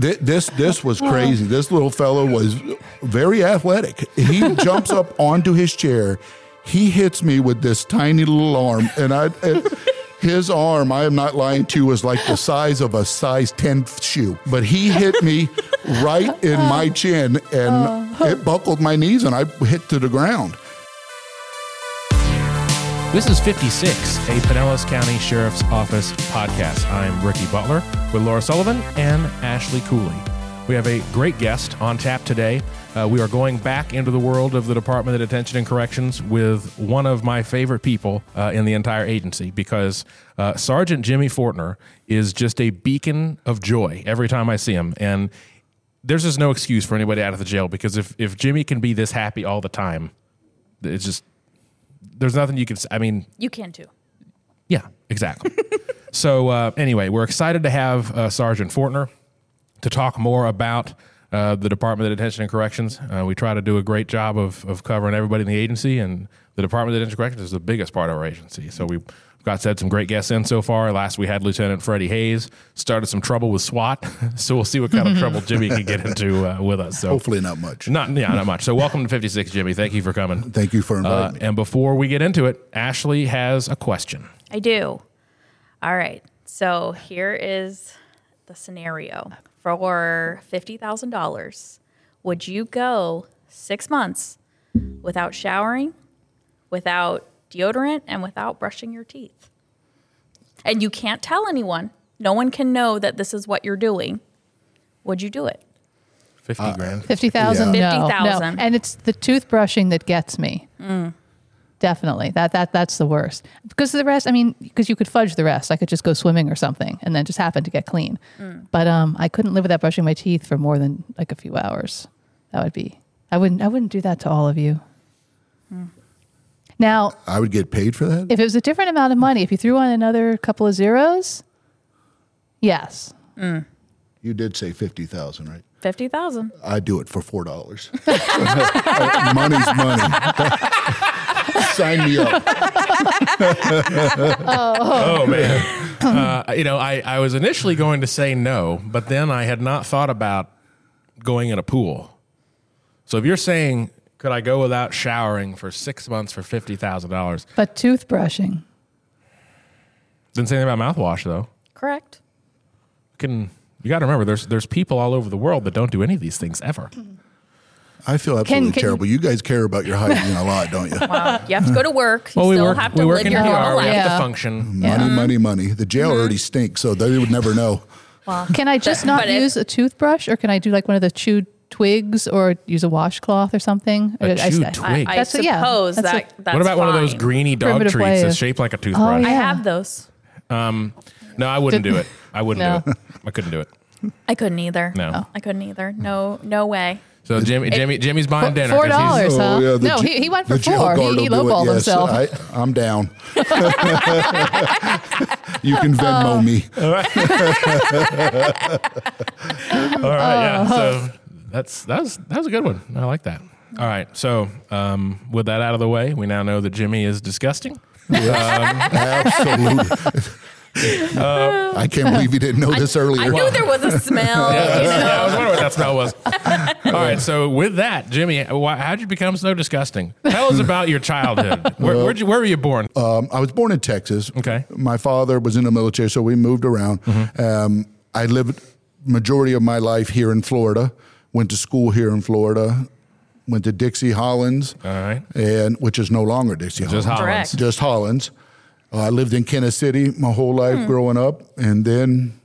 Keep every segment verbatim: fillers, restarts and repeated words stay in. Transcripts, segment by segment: Th- this this was crazy. This little fellow was very athletic. He jumps up onto his chair. He hits me with this tiny little arm, and I, and his arm, I am not lying to you, was like the size of a size ten shoe. But he hit me right in my chin, and it buckled my knees, and I hit to the ground. This is fifty-six, a Pinellas County Sheriff's Office podcast. I'm Ricky Butler with Laura Sullivan and Ashley Cooley. We have a great guest on tap today. Uh, we are going back into the world of the Department of Detention and Corrections with one of my favorite people uh, in the entire agency, because uh, Sergeant Jimmy Fortner is just a beacon of joy every time I see him. And there's just no excuse for anybody out of the jail, because if, if Jimmy can be this happy all the time, it's just, there's nothing you can say. I mean, you can too. Yeah, exactly. So uh, anyway, we're excited to have uh, Sergeant Fortner to talk more about uh, the Department of Detention and Corrections. Uh, we try to do a great job of, of covering everybody in the agency, and the Department of Detention and Corrections is the biggest part of our agency. So we've got said some great guests in so far. Last we had Lieutenant Freddie Hayes, started some trouble with SWAT, so we'll see what kind of trouble Jimmy can get into uh, with us. So hopefully not much. Not yeah, not much. So welcome to fifty-six, Jimmy. Thank you for coming. Thank you for inviting uh, me. And before we get into it, Ashley has a question. I do. All right. So here is the scenario. For fifty thousand dollars, would you go six months without showering, without deodorant, and without brushing your teeth? And you can't tell anyone. No one can know that this is what you're doing. Would you do it? Fifty uh, grand. Fifty thousand. Yeah. No, Fifty thousand. No. And it's the toothbrushing that gets me. Mm. Definitely. That that that's the worst. Because of the rest, I mean, because you could fudge the rest. I could just go swimming or something and then just happen to get clean. Mm. But um, I couldn't live without brushing my teeth for more than like a few hours. That would be. I wouldn't. I wouldn't do that to all of you. Mm. Now, I would get paid for that? If it was a different amount of money, if you threw on another couple of zeros, yes. Mm. You did say fifty thousand dollars, right? fifty thousand dollars. I'd do it for four dollars. Money's money. Sign me up. oh. oh, man. Uh, you know, I, I was initially going to say no, but then I had not thought about going in a pool. So if you're saying, could I go without showering for six months for fifty thousand dollars? But toothbrushing. Didn't say anything about mouthwash, though. Correct. You can you got to remember, there's there's people all over the world that don't do any of these things ever. I feel absolutely can, can, terrible. You guys care about your hygiene a lot, don't you? Wow. You have to go to work. You well, we still work, have to we work live in your P R. Life. We have yeah. to function. Money, yeah. money, money. The jail mm-hmm. already stinks, so they would never know. Well, can I just but, not but use if, a toothbrush, or can I do like one of the chewed twigs or use a washcloth or something? A I, twig. I, I that's, suppose yeah, that's that a, that's What about fine. One of those greeny dog Primitive treats that's shaped like a toothbrush? Oh, yeah. I have those. Um, no, I wouldn't do it. I wouldn't no. do it. I couldn't do it. I couldn't either. No. Oh. I couldn't either. No, no way. So Jimmy, Jimmy, Jimmy's buying dinner. Four dollars, huh? Oh, yeah, no, he, he went for four. He, he lowballed yes, himself. I, I'm down. You can Venmo uh. me. All right. All right. Yeah. So that's that was that was a good one. I like that. All right. So um, with that out of the way, we now know that Jimmy is disgusting. Yeah, um, absolutely. Uh, I can't believe you didn't know I, this earlier. I knew there was a smell. yeah, you know? yeah, I was wondering what that smell was. All right, so with that, Jimmy, why, how'd you become so disgusting? Tell us about your childhood. Where, uh, where'd you, where were you born? Um, I was born in Texas. Okay. My father was in the military, so we moved around. Mm-hmm. Um, I lived majority of my life here in Florida, went to school here in Florida, went to Dixie Hollins, all right, and which is no longer Dixie Hollins. Just Hollins. Hollins. Just Hollins. Uh, I lived in Kenneth City my whole life hmm. growing up, and then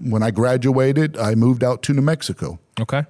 when I graduated, I moved out to New Mexico. Okay.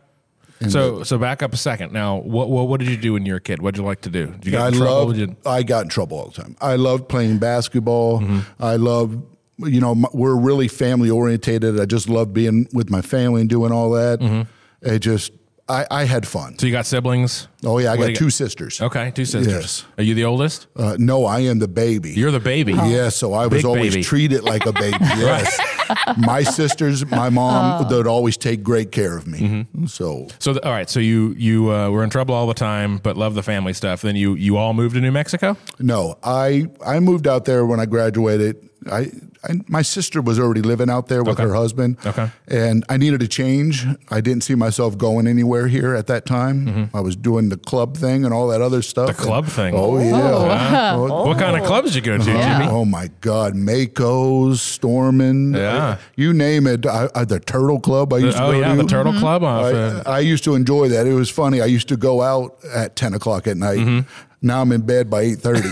And so the, so back up a second. Now, what, what what did you do when you were a kid? What did you like to do? Did you get I in trouble? Loved, you... I got in trouble all the time. I loved playing basketball. Mm-hmm. I loved, you know, my, we're really family-orientated. I just loved being with my family and doing all that. Mm-hmm. I just... I, I had fun. So you got siblings? Oh, yeah. I what got two got? sisters. Okay, two sisters. Yes. Are you the oldest? Uh, no, I am the baby. You're the baby. Oh. Yeah, so I Big was always baby. treated like a baby. Yes. Right. My sisters, my mom, oh. they'd always take great care of me. Mm-hmm. So, so the, all right, so you, you uh, were in trouble all the time, but loved the family stuff. Then you, you all moved to New Mexico? No, I, I moved out there when I graduated. I I, my sister was already living out there with okay. her husband. Okay. And I needed a change. I didn't see myself going anywhere here at that time. Mm-hmm. I was doing the club thing and all that other stuff. The club and, thing? Oh, yeah. Oh, wow. oh, oh. What kind of clubs you go to, yeah. Jimmy? Oh, my God. Mako's, Stormin'. Yeah. You name it. I, I, the Turtle Club I used the, to go to. Oh, yeah, the Turtle mm-hmm. Club. I, of, I used to enjoy that. It was funny. I used to go out at ten o'clock at night. Mm-hmm. Now I'm in bed by eight thirty.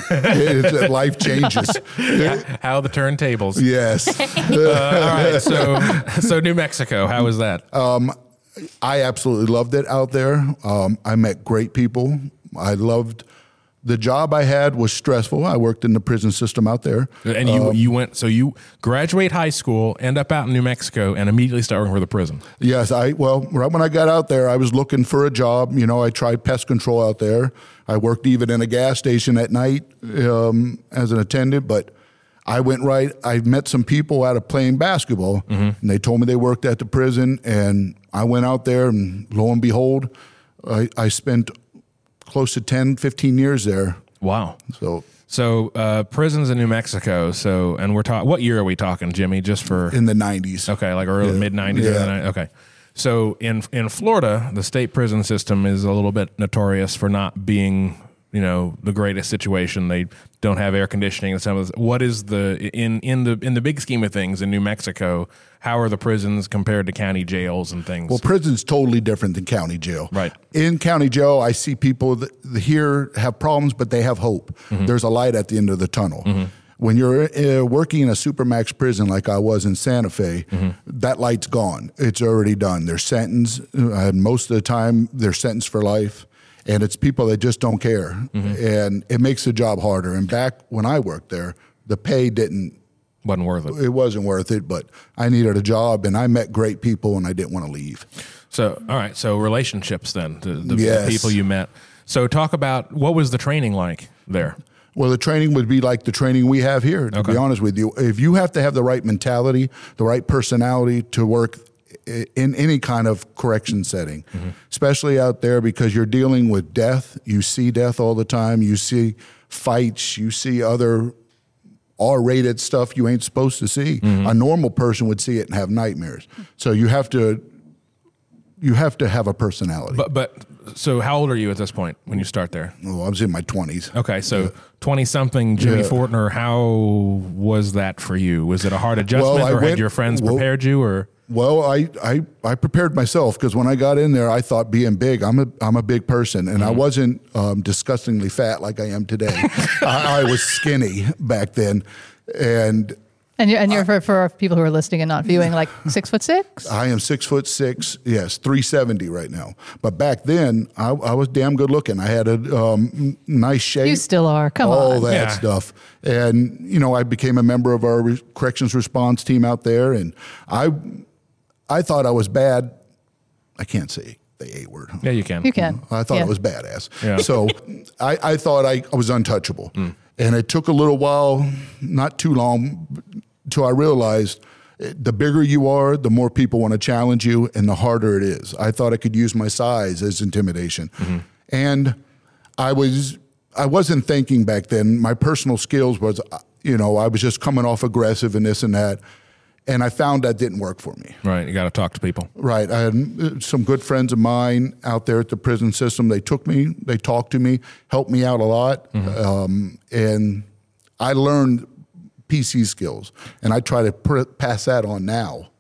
Life changes. How the turntables. Yes. uh, all right. So, so New Mexico, how was that? Um, I absolutely loved it out there. Um, I met great people. I loved the job I had was stressful. I worked in the prison system out there. And you um, you went, so you graduate high school, end up out in New Mexico, and immediately start working for the prison. Yes. I Well, right when I got out there, I was looking for a job. You know, I tried pest control out there. I worked even in a gas station at night um, as an attendant, but I went right. I met some people out of playing basketball, mm-hmm. and they told me they worked at the prison, and I went out there, and lo and behold, I, I spent close to ten, fifteen years there. Wow. So... So uh, prisons in New Mexico. So, and we're talking, what year are we talking, Jimmy? Just for... In the nineties. Okay, like early, yeah. mid-nineties. Yeah. Okay. So in in Florida, the state prison system is a little bit notorious for not being, you know, the greatest situation. They don't have air conditioning and some of this. What is the in in the in the big scheme of things in New Mexico? How are the prisons compared to county jails and things? Well, prison's totally different than county jail. Right. In county jail, I see people that here have problems, but they have hope. Mm-hmm. There's a light at the end of the tunnel. Mm-hmm. When you're uh, working in a supermax prison like I was in Santa Fe, mm-hmm. that light's gone. It's already done. They're sentenced. Uh, most of the time, they're sentenced for life. And it's people that just don't care. Mm-hmm. And it makes the job harder. And back when I worked there, the pay didn't... Wasn't worth it. It wasn't worth it, but I needed a job, and I met great people, and I didn't want to leave. So, all right, so relationships then, the, the, yes. the people you met. So talk about what was the training like there? Well, the training would be like the training we have here, to okay. be honest with you. If you have to have the right mentality, the right personality to work in any kind of correction setting, mm-hmm. especially out there because you're dealing with death. You see death all the time. You see fights. You see other R-rated stuff you ain't supposed to see. Mm-hmm. A normal person would see it and have nightmares. So you have to... You have to have a personality. But, but so how old are you at this point when you start there? Oh, I was in my twenties. Okay, so twenty-something yeah. Jimmy yeah. Fortner, how was that for you? Was it a hard adjustment well, or went, had your friends well, prepared you? Or Well, I, I, I prepared myself because when I got in there, I thought being big, I'm a I'm a big person, and mm-hmm. I wasn't um, disgustingly fat like I am today. I, I was skinny back then, and... And you're, and you're for, for people who are listening and not viewing, like six foot six? I am six foot six, yes, three seventy right now. But back then, I, I was damn good looking. I had a um, nice shape. You still are, come all on. All that yeah. stuff. And, you know, I became a member of our re- corrections response team out there, and I I thought I was bad. I can't say the A word. Yeah, you can. You can. I thought yeah. I was badass. Yeah. So I, I thought I, I was untouchable. Mm. And it took a little while, not too long, till I realized the bigger you are, the more people want to challenge you, and the harder it is. I thought I could use my size as intimidation. Mm-hmm. And I, was, I wasn't thinking back then. My personal skills was, you know, I was just coming off aggressive and this and that. And I found that didn't work for me. Right, you got to talk to people. Right, I had some good friends of mine out there at the prison system. They took me, they talked to me, helped me out a lot, mm-hmm. um, and I learned P C skills, and I try to pr- pass that on now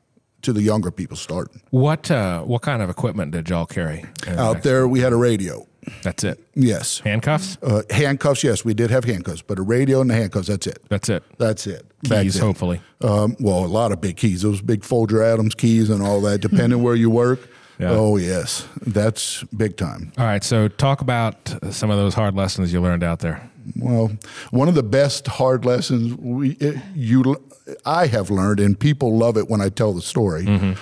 to the younger people starting. What uh, what kind of equipment did y'all carry? Out there, we had a radio. That's it? Yes. Handcuffs? Uh, handcuffs, yes. We did have handcuffs, but a radio and the handcuffs, that's it. That's it? That's it. Keys, hopefully. Um, well, a lot of big keys. Those big Folger Adams keys and all that, depending where you work. Yeah. Oh, yes. That's big time. All right, so talk about some of those hard lessons you learned out there. Well, one of the best hard lessons we it, you I have learned, and people love it when I tell the story, mm-hmm.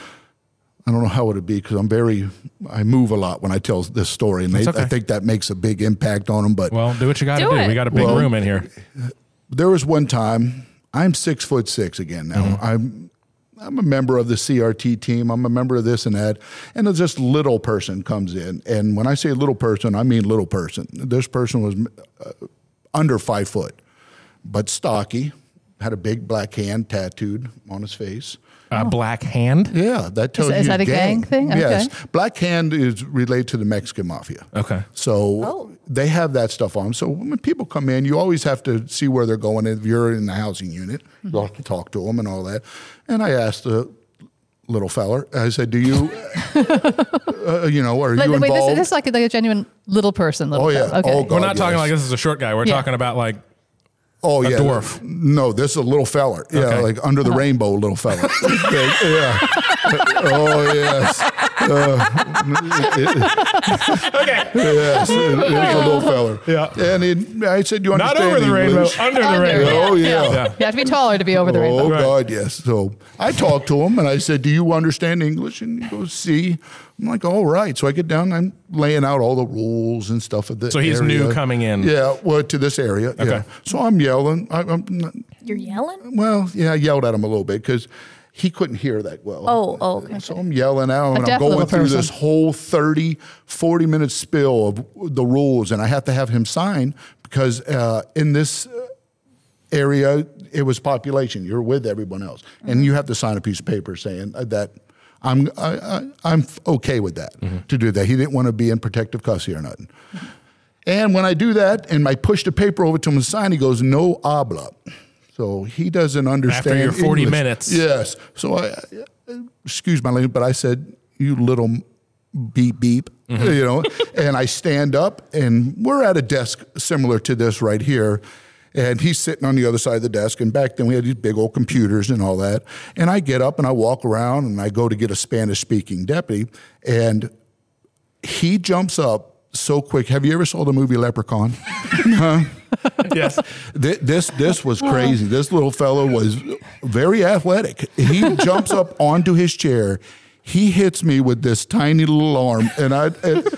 I don't know how it would be because I'm very, I move a lot when I tell this story, and they, okay. I think that makes a big impact on them. But well, do what you got to do. do. We got a big well, room in here. There was one time, I'm six foot six again now. Mm-hmm. I'm I'm a member of the C R T team. I'm a member of this and that. And this little person comes in, and when I say little person, I mean little person. This person was uh, under five foot, but stocky, had a big black hand tattooed on his face. A uh, oh. black hand? Yeah, that tells is, you. Is that a gang, gang thing? Okay. Yes, black hand is related to the Mexican Mafia. Okay, so oh. they have that stuff on. So when people come in, you always have to see where they're going. If you're in the housing unit, mm-hmm. you have to talk to them and all that. And I asked the little feller, I said, "Do you, uh, you know, are Let, you wait, involved?" Wait, this, this is like a, like a genuine little person. Little oh yeah. Okay. Oh, God, we're not yes. talking like this is a short guy. We're yeah. talking about like. Oh, a yeah. dwarf. No, this is a little feller. Yeah, okay. like under the uh-huh. rainbow little feller. yeah. yeah. Oh, yes. Uh, it, it, okay. Yes, it, it was a little feller. Yeah. And it, I said, you understand Not over the rainbow, under the under, rainbow. Yeah. Oh, yeah. Yeah. yeah. You have to be taller to be over the oh, rainbow. Oh, right. God, yes. So I talked to him, and I said, do you understand English? And he goes, see. I'm like, all right. So I get down, I'm laying out all the rules and stuff of this. So he's area. new coming in. Yeah, well, to this area. Okay. Yeah. So I'm yelling. I, I'm not, You're yelling? Well, yeah, I yelled at him a little bit because he couldn't hear that well. Oh, oh, okay. So I'm yelling out, and I'm going through person. this whole thirty, forty-minute spill of the rules, and I have to have him sign because uh, in this area, it was population. You're with everyone else, mm-hmm. and you have to sign a piece of paper saying that – I'm I, I, I'm okay with that, mm-hmm. to do that. He didn't want to be in protective custody or nothing. Mm-hmm. And when I do that, and I push the paper over to him and sign, he goes, no habla. So he doesn't understand After your forty English. Minutes. Yes. So I, excuse my language, but I said, you little beep, beep, mm-hmm. you know. And I stand up, and we're at a desk similar to this right here. And he's sitting on the other side of the desk. And back then we had these big old computers and all that. And I get up and I walk around and I go to get a Spanish-speaking deputy. And he jumps up so quick. Have you ever saw the movie Leprechaun? Huh? Yes. This, this this was crazy. This little fellow was very athletic. He jumps up onto his chair. He hits me with this tiny little arm. And I... And,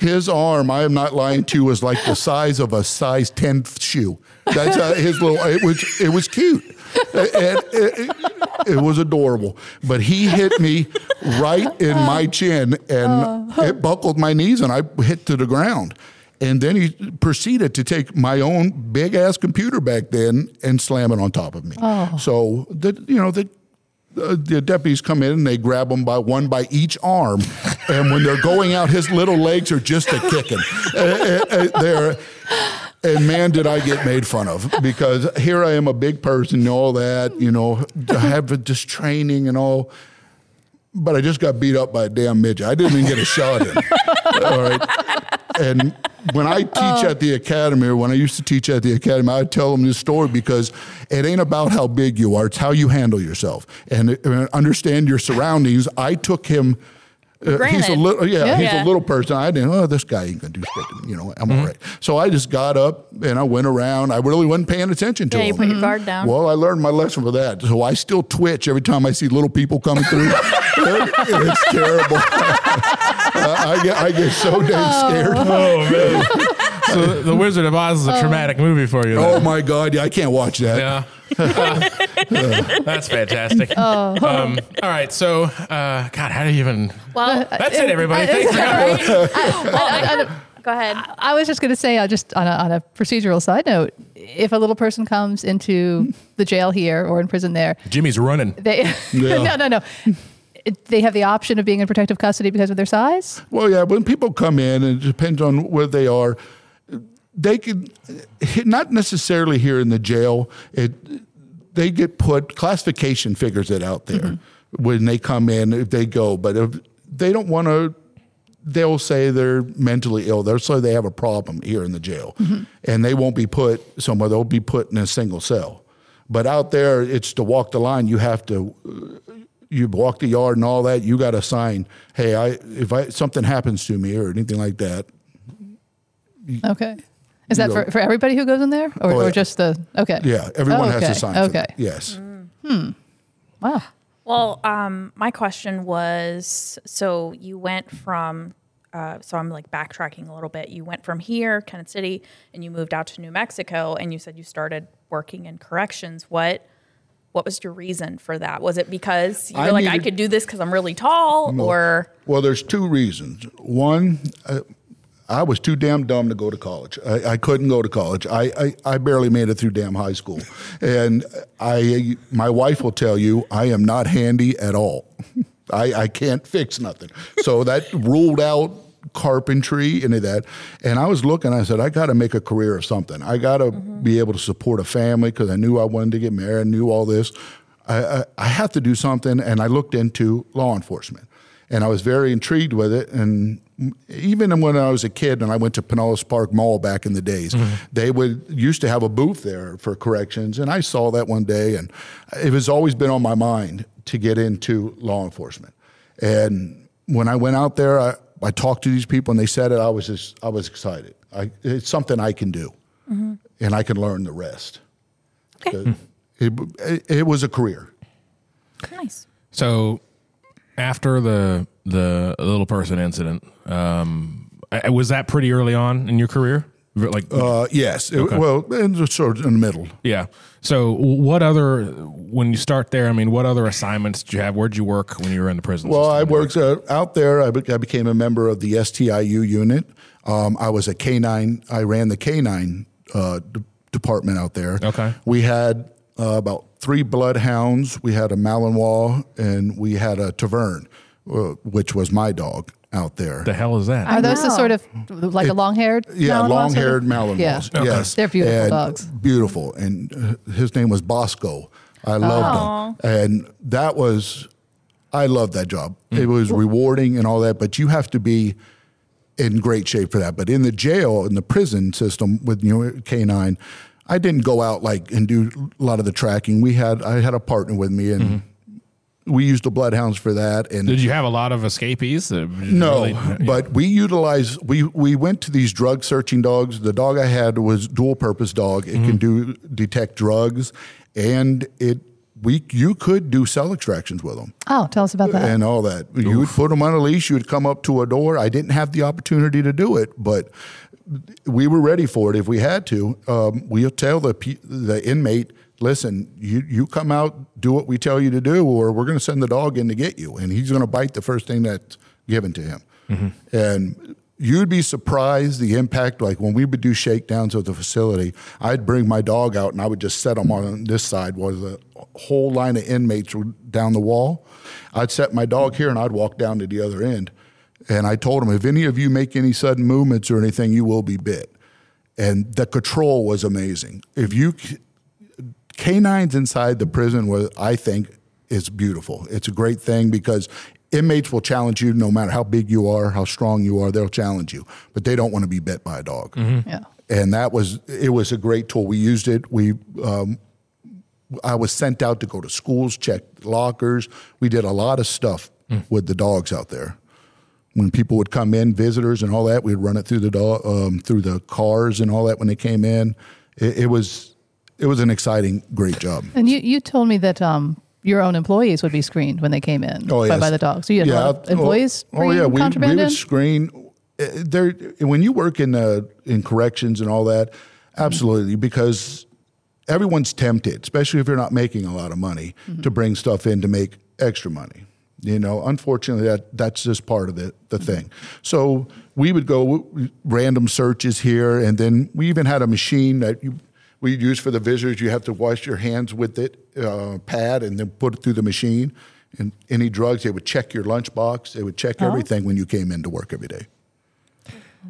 his arm, I am not lying to you, was like the size of a size ten shoe. That's how his little, it was, it was cute. It, it, it, it was adorable. But he hit me right in my chin, and it buckled my knees, and I hit to the ground. And then he proceeded to take my own big-ass computer back then and slam it on top of me. Oh. So, the, you know, the Uh, the deputies come in and they grab them by one by each arm, and when they're going out, his little legs are just a kicking. Uh, uh, uh, they're, and man, did I get made fun of, because here I am, a big person and all that, you know, I have this training and all, but I just got beat up by a damn midget. I didn't even get a shot in. All right. And when I teach uh, at the academy, or when I used to teach at the academy, I would tell them this story, because it ain't about how big you are. It's how you handle yourself and uh, understand your surroundings. I took him. Uh, he's a little, yeah, yeah, he's yeah. a little person. I didn't, oh, this guy ain't going to do shit. You know, I'm mm-hmm. all right. So I just got up and I went around. I really wasn't paying attention to yeah, him. Yeah, you put mm-hmm. your guard down. Well, I learned my lesson for that. So I still twitch every time I see little people coming through. It's terrible. I, I, get, I get so damn scared. Oh, man. So The Wizard of Oz is a oh. traumatic movie for you. Though. Oh, my God. Yeah, I can't watch that. Yeah. Uh, yeah. That's fantastic. Oh. Um, all right. So, uh, God, how do you even... Well, that's uh, it, everybody. Thanks for coming. Go ahead. I, I was just going to say, uh, just on a, on a procedural side note, if a little person comes into the jail here or in prison there... Jimmy's running. They, yeah. No, no, no. They have the option of being in protective custody because of their size? Well, yeah. When people come in, and it depends on where they are, they could, not necessarily here in the jail, it, they get put, classification figures it out there mm-hmm. when they come in, if they go. But if they don't want to, they'll say they're mentally ill. They'll say they have a problem here in the jail. Mm-hmm. And they won't be put somewhere. They'll be put in a single cell. But out there, it's to walk the line. You have to... You walk the yard and all that. You got to sign. Hey, I if I something happens to me or anything like that. You, okay, is that go. for for everybody who goes in there, or, oh, yeah. or just the okay? Yeah, everyone oh, okay. has to sign. Okay, for yes. Mm. Hmm. Wow. Well, um, my question was: so you went from, uh, so I'm like backtracking a little bit. You went from here, Kenneth City, and you moved out to New Mexico, and you said you started working in corrections. What? What was your reason for that? Was it because you were I like, needed, I could do this because I'm really tall? No. Or Well, there's two reasons. One, uh, I was too damn dumb to go to college. I, I couldn't go to college. I, I, I barely made it through damn high school. And I, my wife will tell you, I am not handy at all. I, I can't fix nothing. So that ruled out carpentry, any of that. And I was looking, I said, I got to make a career of something. I got to mm-hmm. be able to support a family because I knew I wanted to get married, I knew all this. I, I, I have to do something. And I looked into law enforcement. And I was very intrigued with it. And even when I was a kid and I went to Pinellas Park Mall back in the days, mm-hmm. they would used to have a booth there for corrections. And I saw that one day. And it has always been on my mind to get into law enforcement. And when I went out there, I, I talked to these people and they said it. I was just, I was excited. I, it's something I can do. Mm-hmm. And I can learn the rest. Okay. It, it, it was a career. Nice. So... After the the little person incident, um, was that pretty early on in your career? Like, uh, yes. Okay. It, well, and sort of in the middle. Yeah. So, what other when you start there? I mean, what other assignments did you have? Where'd you work when you were in the prison? Well, I worked uh, out there. I, be- I became a member of the S T I U unit. Um, I was a canine. I ran the canine uh, d- department out there. Okay. We had uh, about. Three bloodhounds, we had a Malinois, and we had a Taverne, which was my dog out there. The hell is that? Are those the sort of, like it, a long-haired Yeah, Malinois long-haired sort of? Malinois, yeah. Okay. Yes. They're beautiful and dogs. Beautiful, and his name was Bosco. I loved Aww. him, and that was, I loved that job. Mm. It was rewarding and all that, but you have to be in great shape for that. But in the jail, in the prison system with your canine, I didn't go out like and do a lot of the tracking. We had I had a partner with me, and mm-hmm. we used the bloodhounds for that. And did you have a lot of escapees? No, really, but yeah. we utilized we we went to these drug searching dogs. The dog I had was dual purpose dog. It mm-hmm. can do detect drugs, and it we you could do cell extractions with them. Oh, tell us about that and all that. Oof. You would put them on a leash. You would come up to a door. I didn't have the opportunity to do it, but. We were ready for it if we had to. Um, we'll tell the the inmate, listen, you, you come out, do what we tell you to do, or we're going to send the dog in to get you, and he's going to bite the first thing that's given to him. Mm-hmm. And you'd be surprised the impact. Like when we would do shakedowns at the facility, I'd bring my dog out, and I would just set him on this side while the whole line of inmates were down the wall. I'd set my dog here, and I'd walk down to the other end. And I told him, if any of you make any sudden movements or anything, you will be bit. And the control was amazing. If you canines inside the prison, was, I think, is beautiful. It's a great thing because inmates will challenge you no matter how big you are, how strong you are. They'll challenge you, but they don't want to be bit by a dog. Mm-hmm. Yeah. And that was it was a great tool. We used it. We um, I was sent out to go to schools, check lockers. We did a lot of stuff mm. with the dogs out there. When people would come in, visitors and all that, we'd run it through the dog, um, through the cars and all that when they came in. It, it was it was an exciting, great job. And you, you told me that um, your own employees would be screened when they came in oh, by, yes. by the dogs. So you had yeah, a lot of employees oh, oh, yeah, we, contraband we would in? Screen. There, when you work in uh, in corrections and all that, absolutely, mm-hmm. because everyone's tempted, especially if you're not making a lot of money, mm-hmm. to bring stuff in to make extra money. You know, unfortunately, that that's just part of the, the thing. So we would go random searches here, and then we even had a machine that you, we use for the visitors. You have to wash your hands with it, uh, pad, and then put it through the machine. And any drugs, they would check your lunchbox. They would check oh. everything when you came in to work every day.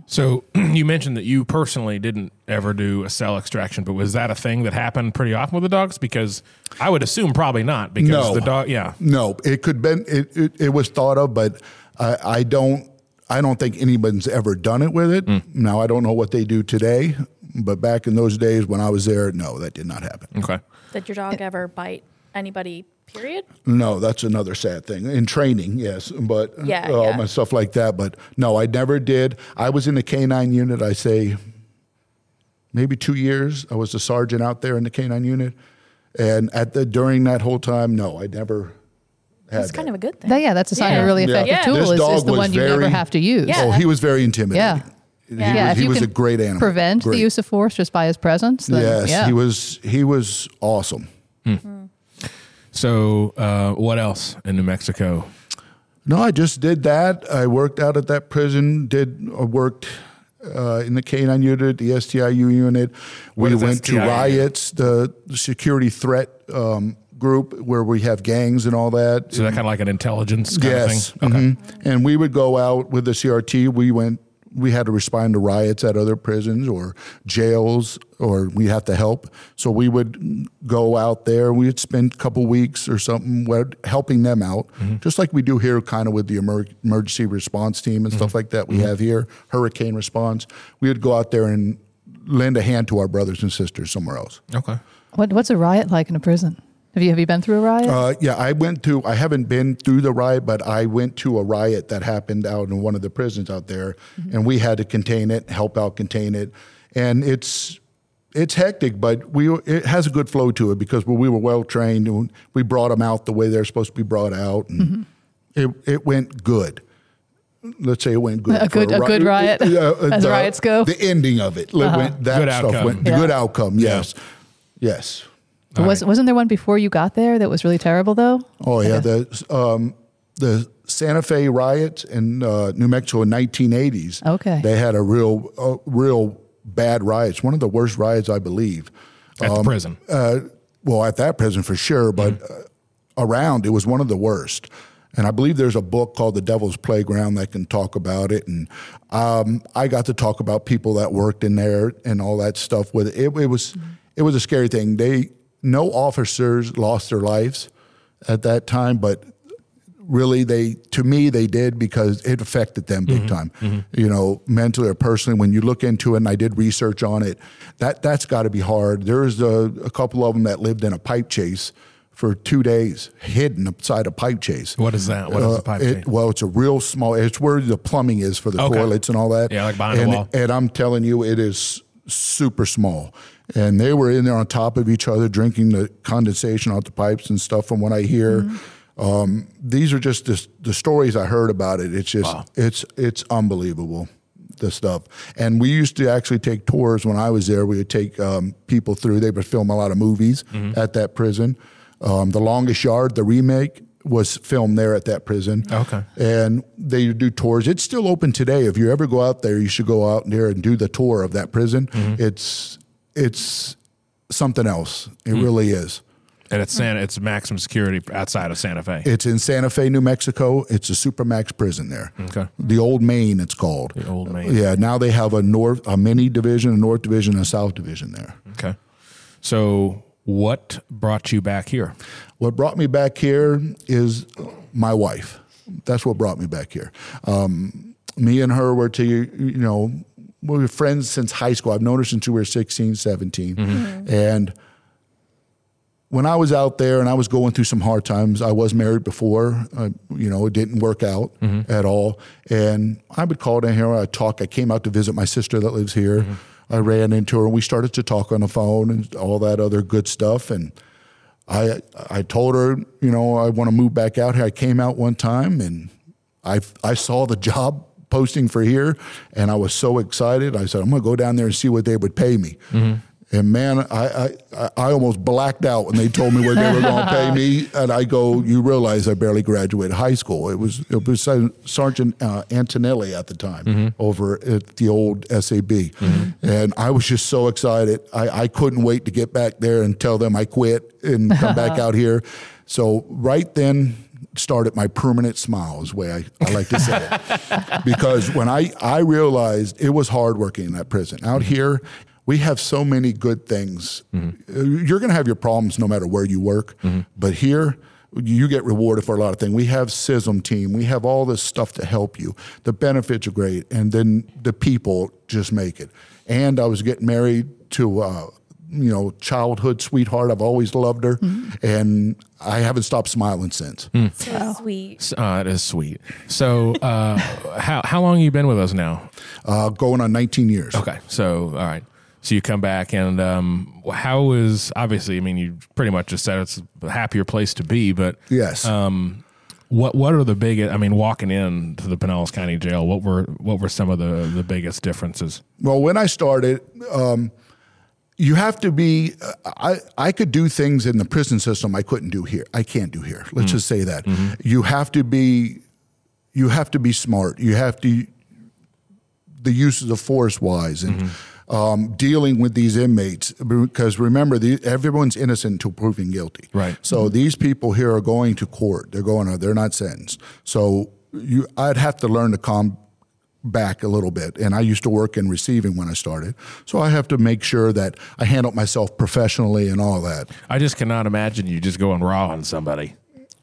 So you mentioned that you personally didn't ever do a cell extraction, but was that a thing that happened pretty often with the dogs? Because I would assume probably not because no, the dog, yeah. No, it could been, it, it, it was thought of, but I, I don't, I don't think anyone's ever done it with it. Mm. Now, I don't know what they do today, but back in those days when I was there, no, that did not happen. Okay. Did your dog ever bite anybody? Period? No, that's another sad thing. In training, yes, but yeah, um, yeah. and stuff like that. But no, I never did. I was in the canine unit, I say, maybe two years. I was the sergeant out there in the canine unit. And at the during that whole time, no, I never had That's that. kind of a good thing. That, yeah, that's a sign yeah. of a really effective yeah. tool yeah. Is, is the one very, you never have to use. Yeah. Oh, he was very intimidating. Yeah. Yeah, he yeah, was, he was a great animal. Prevent great. the use of force just by his presence. Then, yes, yeah. he was He was awesome. Hmm. Mm-hmm. So uh, what else in New Mexico? No, I just did that. I worked out at that prison, did uh, worked uh, in the K nine unit, the S T I U unit. We went S T I U? To riots, the, the security threat um, group where we have gangs and all that. So and, that kind of like an intelligence kind yes, of thing? Okay. Mm-hmm. And we would go out with the C R T. We went. We had to respond to riots at other prisons or jails, or we have to help. So we would go out there. We would spend a couple weeks or something helping them out, mm-hmm. just like we do here kind of with the emer- emergency response team and mm-hmm. stuff like that we mm-hmm. have here, hurricane response. We would go out there and lend a hand to our brothers and sisters somewhere else. Okay. What, what's a riot like in a prison? Have you have you been through a riot? Uh, yeah, I went to. I haven't been through the riot, but I went to a riot that happened out in one of the prisons out there, mm-hmm. and we had to contain it, help out contain it, and it's it's hectic, but we it has a good flow to it because we were well trained and we brought them out the way they're supposed to be brought out, and mm-hmm. it it went good. Let's say it went good. A good, a, a good riot, it, uh, as the, riots go. The ending of it, uh-huh. went, that good stuff outcome. went yeah. the good outcome. Yes, yeah. yes. All was, right. Wasn't there one before you got there that was really terrible, though? Oh, yeah. yeah. The um, the Santa Fe riots in uh, New Mexico in the nineteen eighties. Okay. They had a real uh, real bad riots. One of the worst riots, I believe. At um, the prison. Uh, well, at that prison for sure, but mm-hmm. uh, around, it was one of the worst. And I believe there's a book called The Devil's Playground that can talk about it. And um, I got to talk about people that worked in there and all that stuff with it. It, it was, mm-hmm. it was a scary thing. They... No officers lost their lives at that time, but really they, to me, they did because it affected them big mm-hmm, time, mm-hmm. you know, mentally or personally. When you look into it, and I did research on it, that, that's got to be hard. There's a, a couple of them that lived in a pipe chase for two days, hidden inside a pipe chase. What is that? What uh, is a pipe it, chase? Well, it's a real small, it's where the plumbing is for the okay. toilets and all that. Yeah, like behind and, the wall. And I'm telling you, it is super small. And they were in there on top of each other, drinking the condensation out the pipes and stuff. From what I hear, mm-hmm. um, these are just the, the stories I heard about it. It's just, wow. it's it's unbelievable, the stuff. And we used to actually take tours when I was there. We would take um, people through. They would film a lot of movies mm-hmm. at that prison. Um, The Longest Yard, the remake, was filmed there at that prison. Okay. And they do tours. It's still open today. If you ever go out there, you should go out there and do the tour of that prison. Mm-hmm. It's... It's something else. It mm. really is. And it's Santa, it's maximum security outside of Santa Fe. It's in Santa Fe, New Mexico. It's a supermax prison there. Okay. The Old Main, it's called. The Old Main. Yeah. Now they have a north, a mini division, a north division, and a south division there. Okay. So what brought you back here? What brought me back here is my wife. That's what brought me back here. Um, me and her were to, you know, we were friends since high school. I've known her since we were sixteen, seventeen. Mm-hmm. Mm-hmm. And when I was out there and I was going through some hard times, I was married before. Uh, you know, it didn't work out mm-hmm. at all. And I would call down here. I'd talk. I came out to visit my sister that lives here. Mm-hmm. I ran into her and we started to talk on the phone and all that other good stuff. And I I told her, you know, I want to move back out here. I came out one time and I I saw the job posting for here, and I was so excited. I said, I'm going to go down there and see what they would pay me. Mm-hmm. And man, I, I I almost blacked out when they told me what they were going to pay me. And I go, you realize I barely graduated high school. It was it was Sergeant uh, Antonelli at the time mm-hmm. over at the old S A B. Mm-hmm. And I was just so excited. I, I couldn't wait to get back there and tell them I quit and come back out here. So right then, started my permanent smile is the way I, I like to say it. Because when I, I realized it was hard working in that prison. Out mm-hmm. here, we have so many good things. Mm-hmm. You're going to have your problems no matter where you work. Mm-hmm. But here, you get rewarded for a lot of things. We have S I S M team. We have all this stuff to help you. The benefits are great. And then the people just make it. And I was getting married to uh, you know, childhood sweetheart. I've always loved her, mm-hmm. and I haven't stopped smiling since. Mm. So wow. sweet. Uh, it is sweet. So, uh, how how long have you been with us now? Uh, going on nineteen years. Okay. So, all right. So you come back, and um, how is obviously? I mean, you pretty much just said it's a happier place to be, but yes. Um, What what are the biggest? I mean, walking in to the Pinellas County Jail, what were what were some of the the biggest differences? Well, when I started. Um, You have to be, I, I could do things in the prison system I couldn't do here. I can't do here. Let's mm. just say that. Mm-hmm. You have to be, you have to be smart. You have to the uses of force wise and mm-hmm. um, dealing with these inmates. Because remember, the, everyone's innocent until proven guilty. Right. So mm-hmm. these people here are going to court. They're going. They're not sentenced. So you, I'd have to learn to calm back a little bit. And I used to work in receiving when I started. So I have to make sure that I handle myself professionally and all that. I just cannot imagine you just going raw on somebody.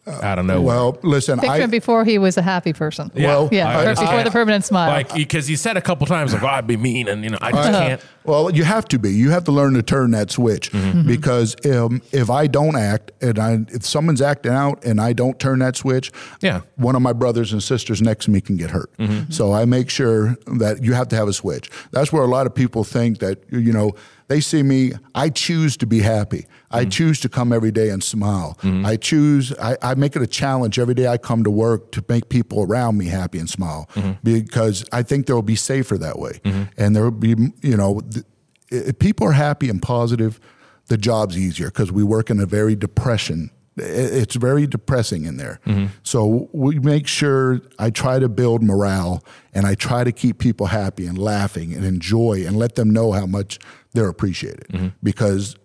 I don't know. Well, listen. Picture I, him before he was a happy person. Yeah, well, yeah. I, before I, the permanent smile. Like, because he said a couple times, like, "Oh, I'd be mean," and you know, I just I, can't. Well, you have to be. You have to learn to turn that switch mm-hmm. because um, if I don't act and I, if someone's acting out and I don't turn that switch, yeah. one of my brothers and sisters next to me can get hurt. Mm-hmm. So I make sure that you have to have a switch. That's where a lot of people think that you know. They see me, I choose to be happy. I mm-hmm. choose to come every day and smile. Mm-hmm. I choose, I, I make it a challenge every day I come to work to make people around me happy and smile mm-hmm. because I think they'll be safer that way. Mm-hmm. And there'll be, you know, th- if people are happy and positive, the job's easier because we work in a very depression. It's very depressing in there. Mm-hmm. So we make sure I try to build morale and I try to keep people happy and laughing and enjoy and let them know how much they're appreciated. Mm-hmm. Because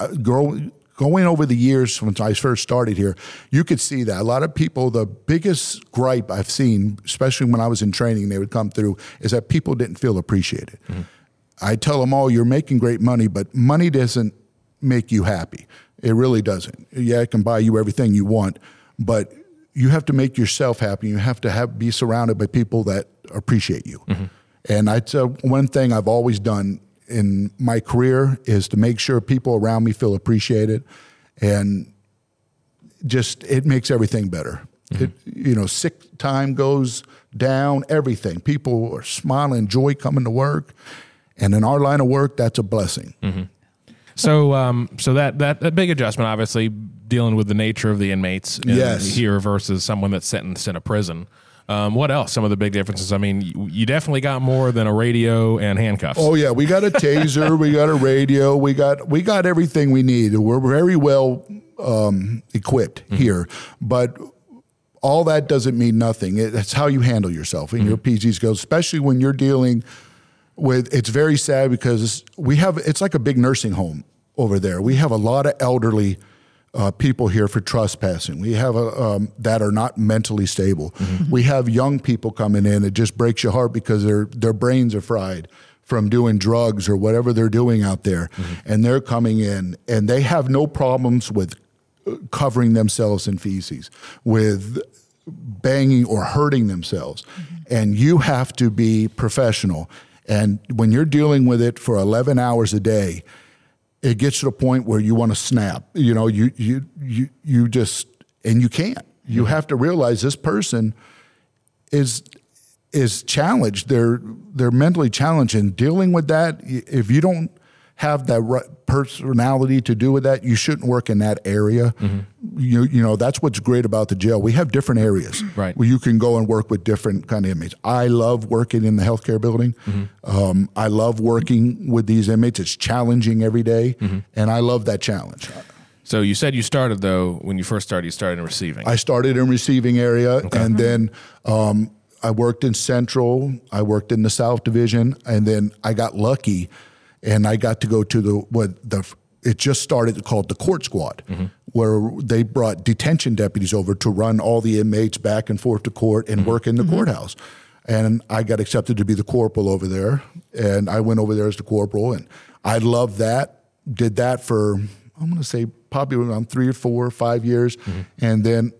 uh, grow, going over the years since I first started here, you could see that. A lot of people, the biggest gripe I've seen, especially when I was in training, they would come through, is that people didn't feel appreciated. Mm-hmm. I tell them, oh, you're making great money, but money doesn't make you happy. It really doesn't. Yeah, it can buy you everything you want, but you have to make yourself happy. You have to have, be surrounded by people that appreciate you. Mm-hmm. And that's uh, one thing I've always done in my career is to make sure people around me feel appreciated, and just it makes everything better. Mm-hmm. It, you know, sick time goes down, everything. People are smiling, enjoy coming to work, and in our line of work, that's a blessing. Mm-hmm. So, um, so that, that that big adjustment, obviously, dealing with the nature of the inmates in yes. here versus someone that's sentenced in a prison. Um, what else? Some of the big differences. I mean, you, you definitely got more than a radio and handcuffs. Oh yeah, we got a taser, we got a radio, we got we got everything we need. We're very well um, equipped mm-hmm. here, but all that doesn't mean nothing. It, it's how you handle yourself and mm-hmm. your P Gs go, especially when you're dealing. With it's very sad because we have it's like a big nursing home over there. We have a lot of elderly uh, people here for trespassing. We have a, um, that are not mentally stable. Mm-hmm. We have young people coming in. It just breaks your heart because their their brains are fried from doing drugs or whatever they're doing out there, mm-hmm. and they're coming in and they have no problems with covering themselves in feces, with banging or hurting themselves, mm-hmm. and you have to be professional. And when you're dealing with it for eleven hours a day, it gets to the point where you want to snap. You know, you you you you just and you can't. You have to realize this person is is challenged. They're they're mentally challenged, and dealing with that, if you don't have that right personality to do with that, you shouldn't work in that area. Mm-hmm. You you know, that's what's great about the jail. We have different areas right. where you can go and work with different kind of inmates. I love working in the healthcare building. Mm-hmm. Um, I love working with these inmates. It's challenging every day, mm-hmm. and I love that challenge. So you said you started, though, when you first started, you started in receiving. I started in receiving area, okay. and then um, I worked in Central. I worked in the South Division, and then I got lucky. And I got to go to the what the it just started called the court squad, mm-hmm. where they brought detention deputies over to run all the inmates back and forth to court and mm-hmm. work in the mm-hmm. courthouse. And I got accepted to be the corporal over there, and I went over there as the corporal, and I loved that. Did that for I'm going to say probably around three or four or five years, mm-hmm. and then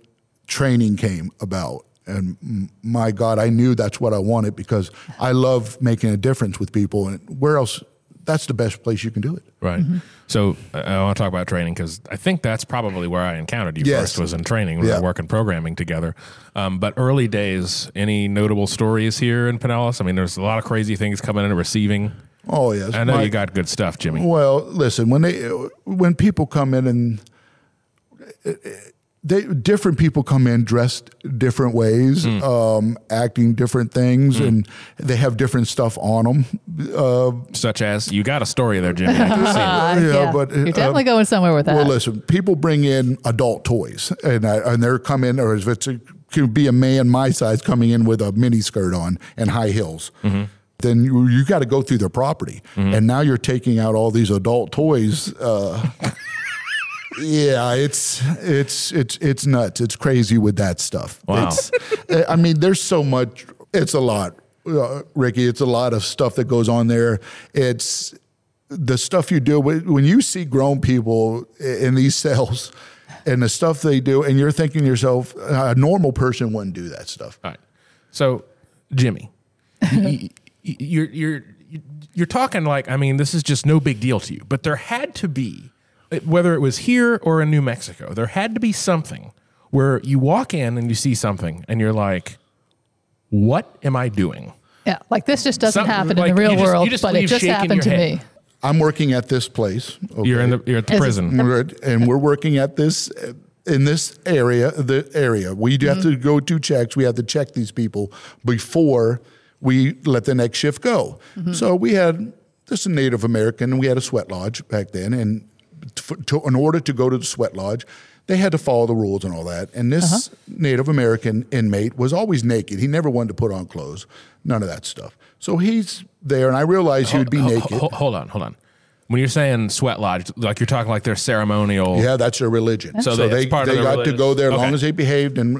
training came about. And my God, I knew that's what I wanted because I love making a difference with people. And where else? That's the best place you can do it. Right. Mm-hmm. So uh, I want to talk about training because I think that's probably where I encountered you yes. first was in training. We yeah. were working programming together. Um, but early days, any notable stories here in Pinellas? I mean, there's a lot of crazy things coming in and receiving. Oh, yes. I know My, you got good stuff, Jimmy. Well, listen, when they when people come in and they different people come in dressed different ways, mm. um, acting different things, mm. and they have different stuff on them. Uh, Such as, you got a story there, Jimmy. I can see uh, yeah, yeah. But, You're uh, definitely going somewhere with that. Well, listen, people bring in adult toys, and I, and they're coming, or if it's a, could be a man my size coming in with a mini skirt on and high heels. Mm-hmm. then you, you got to go through their property. Mm-hmm. And now you're taking out all these adult toys. Uh, yeah, it's it's it's it's nuts. It's crazy with that stuff. Wow. It's, I mean, there's so much. It's a lot, uh, Ricky. It's a lot of stuff that goes on there. It's the stuff you do when you see grown people in these cells and the stuff they do, and you're thinking to yourself, a normal person wouldn't do that stuff. All right. So, Jimmy, you, you're you're you're talking like, I mean, this is just no big deal to you, but there had to be, whether it was here or in New Mexico, there had to be something where you walk in and you see something and you're like, what am I doing? Yeah, like this just doesn't Some, happen like in the real just, world, but it just happened to head. me. I'm working at this place. Okay. You're in the you're at the As prison, a, and we're working at this in this area. The area we do mm-hmm. have to go do checks. We have to check these people before we let the next shift go. Mm-hmm. So we had this is a Native American, and we had a sweat lodge back then. And to, to, in order to go to the sweat lodge, they had to follow the rules and all that. And this uh-huh. Native American inmate was always naked. He never wanted to put on clothes. None of that stuff. So he's there, and I realized hold, he would be hold, naked. Hold, hold on, hold on. When you're saying sweat lodge, like you're talking like they're ceremonial. Yeah, that's their religion. So, so they, they got religion. to go there as okay. long as they behaved, and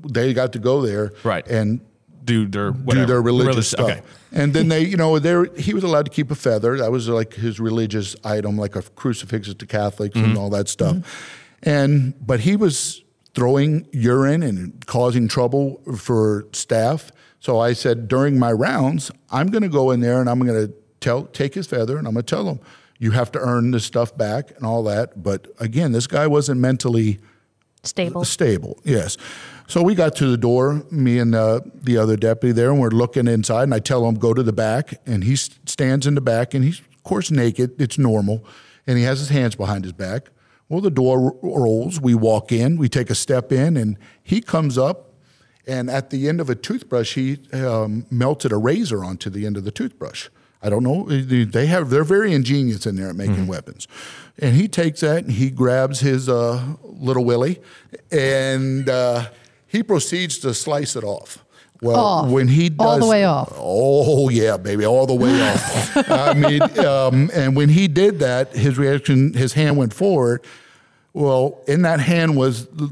they got to go there right. and do their whatever. do their religious, religious stuff. Okay. And then they, you know, there he was allowed to keep a feather. That was like his religious item, like a crucifix to Catholics mm-hmm. and all that stuff. Mm-hmm. And but he was throwing urine and causing trouble for staff. So I said, during my rounds, I'm going to go in there and I'm going to tell, take his feather and I'm going to tell him, you have to earn this stuff back and all that. But again, this guy wasn't mentally stable. Stable, yes. So we got to the door, me and uh, the other deputy there, and we're looking inside. And I tell him, go to the back. And he stands in the back and he's, of course, naked. It's normal. And he has his hands behind his back. Well, the door rolls. We walk in. We take a step in and he comes up. And at the end of a toothbrush, he um, melted a razor onto the end of the toothbrush. I don't know. They have, they're very ingenious in there at making mm-hmm. weapons. And he takes that and he grabs his uh, little willy and uh, he proceeds to slice it off. Well, off. when he does. All the way off. Oh, yeah, baby, all the way off. I mean, um, and when he did that, his reaction, his hand went forward. Well, in that hand was the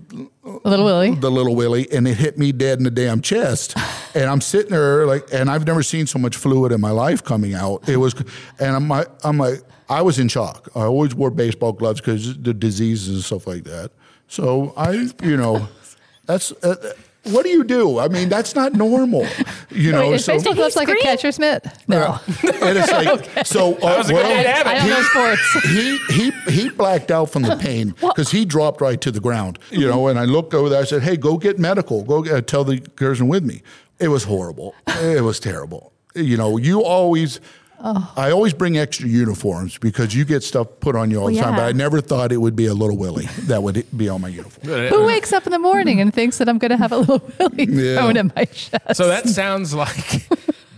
little Willie, the little Willie, and it hit me dead in the damn chest. And I'm sitting there like, and I've never seen so much fluid in my life coming out. It was, and I'm like, I'm like, I was in shock. I always wore baseball gloves because the diseases and stuff like that. So I, you know, that's. Uh, What do you do? I mean, that's not normal, you know. Wait, so baseball gloves like a catcher's mitt. No, yeah. And it's like okay. so. Uh, well, well, I don't know sports. He he he blacked out from the pain because he dropped right to the ground, you mm-hmm. know. And I looked over there. I said, "Hey, go get medical. Go get, uh, tell the person with me." It was horrible. It was terrible. You know, you always. Oh. I always bring extra uniforms because you get stuff put on you all well, the time, yeah. but I never thought it would be a little willy that would be on my uniform. Who wakes up in the morning and thinks that I'm going to have a little willy yeah. thrown in my chest? So that sounds like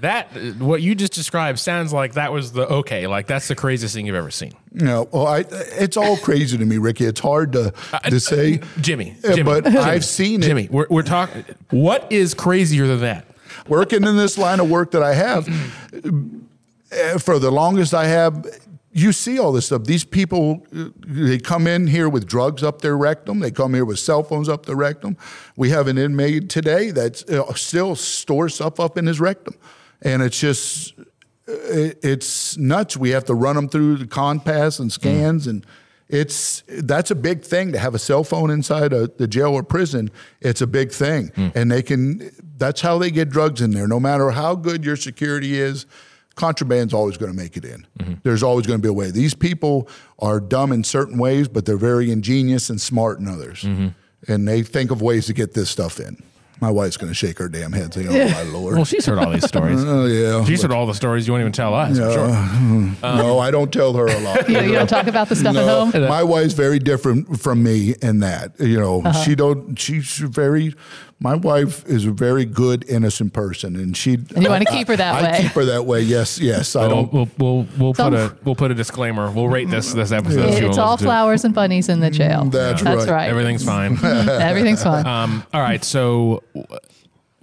that, what you just described sounds like that was the, okay, like that's the craziest thing you've ever seen. No, well, I, it's all crazy to me, Ricky. It's hard to, uh, to say. Uh, Jimmy, Jimmy, but Jimmy, I've seen Jimmy, it. Jimmy, we're, we're talking, what is crazier than that? Working in this line of work that I have, for the longest I have, you see all this stuff. These people, they come in here with drugs up their rectum. They come here with cell phones up their rectum. We have an inmate today that still stores stuff up in his rectum. And it's just, it's nuts. We have to run them through the compass and scans. And it's that's a big thing to have a cell phone inside a, the jail or prison. It's a big thing. Mm. And they can, that's how they get drugs in there. No matter how good your security is, contraband's always going to make it in. Mm-hmm. There's always going to be a way. These people are dumb in certain ways, but they're very ingenious and smart in others. Mm-hmm. And they think of ways to get this stuff in. My wife's going to shake her damn head saying, oh, my Lord. Well, she's heard all these stories. Oh, uh, yeah. She's but, heard all the stories you won't even tell us, yeah, I'm sure. Um, no, I don't tell her a lot. you, you don't talk about the stuff no, at home? My wife's very different from me in that. You know, uh-huh. she don't, she's very, my wife is a very good, innocent person. And she. And you uh, want to keep her that I, way. I keep her that way, yes, yes. Well, I don't. We'll, we'll, we'll, put a, we'll put a disclaimer. We'll rate this this episode. It, it's all flowers to. and bunnies in the jail. That's, yeah. right. That's right. Everything's fine. Everything's fine. Um, all right, so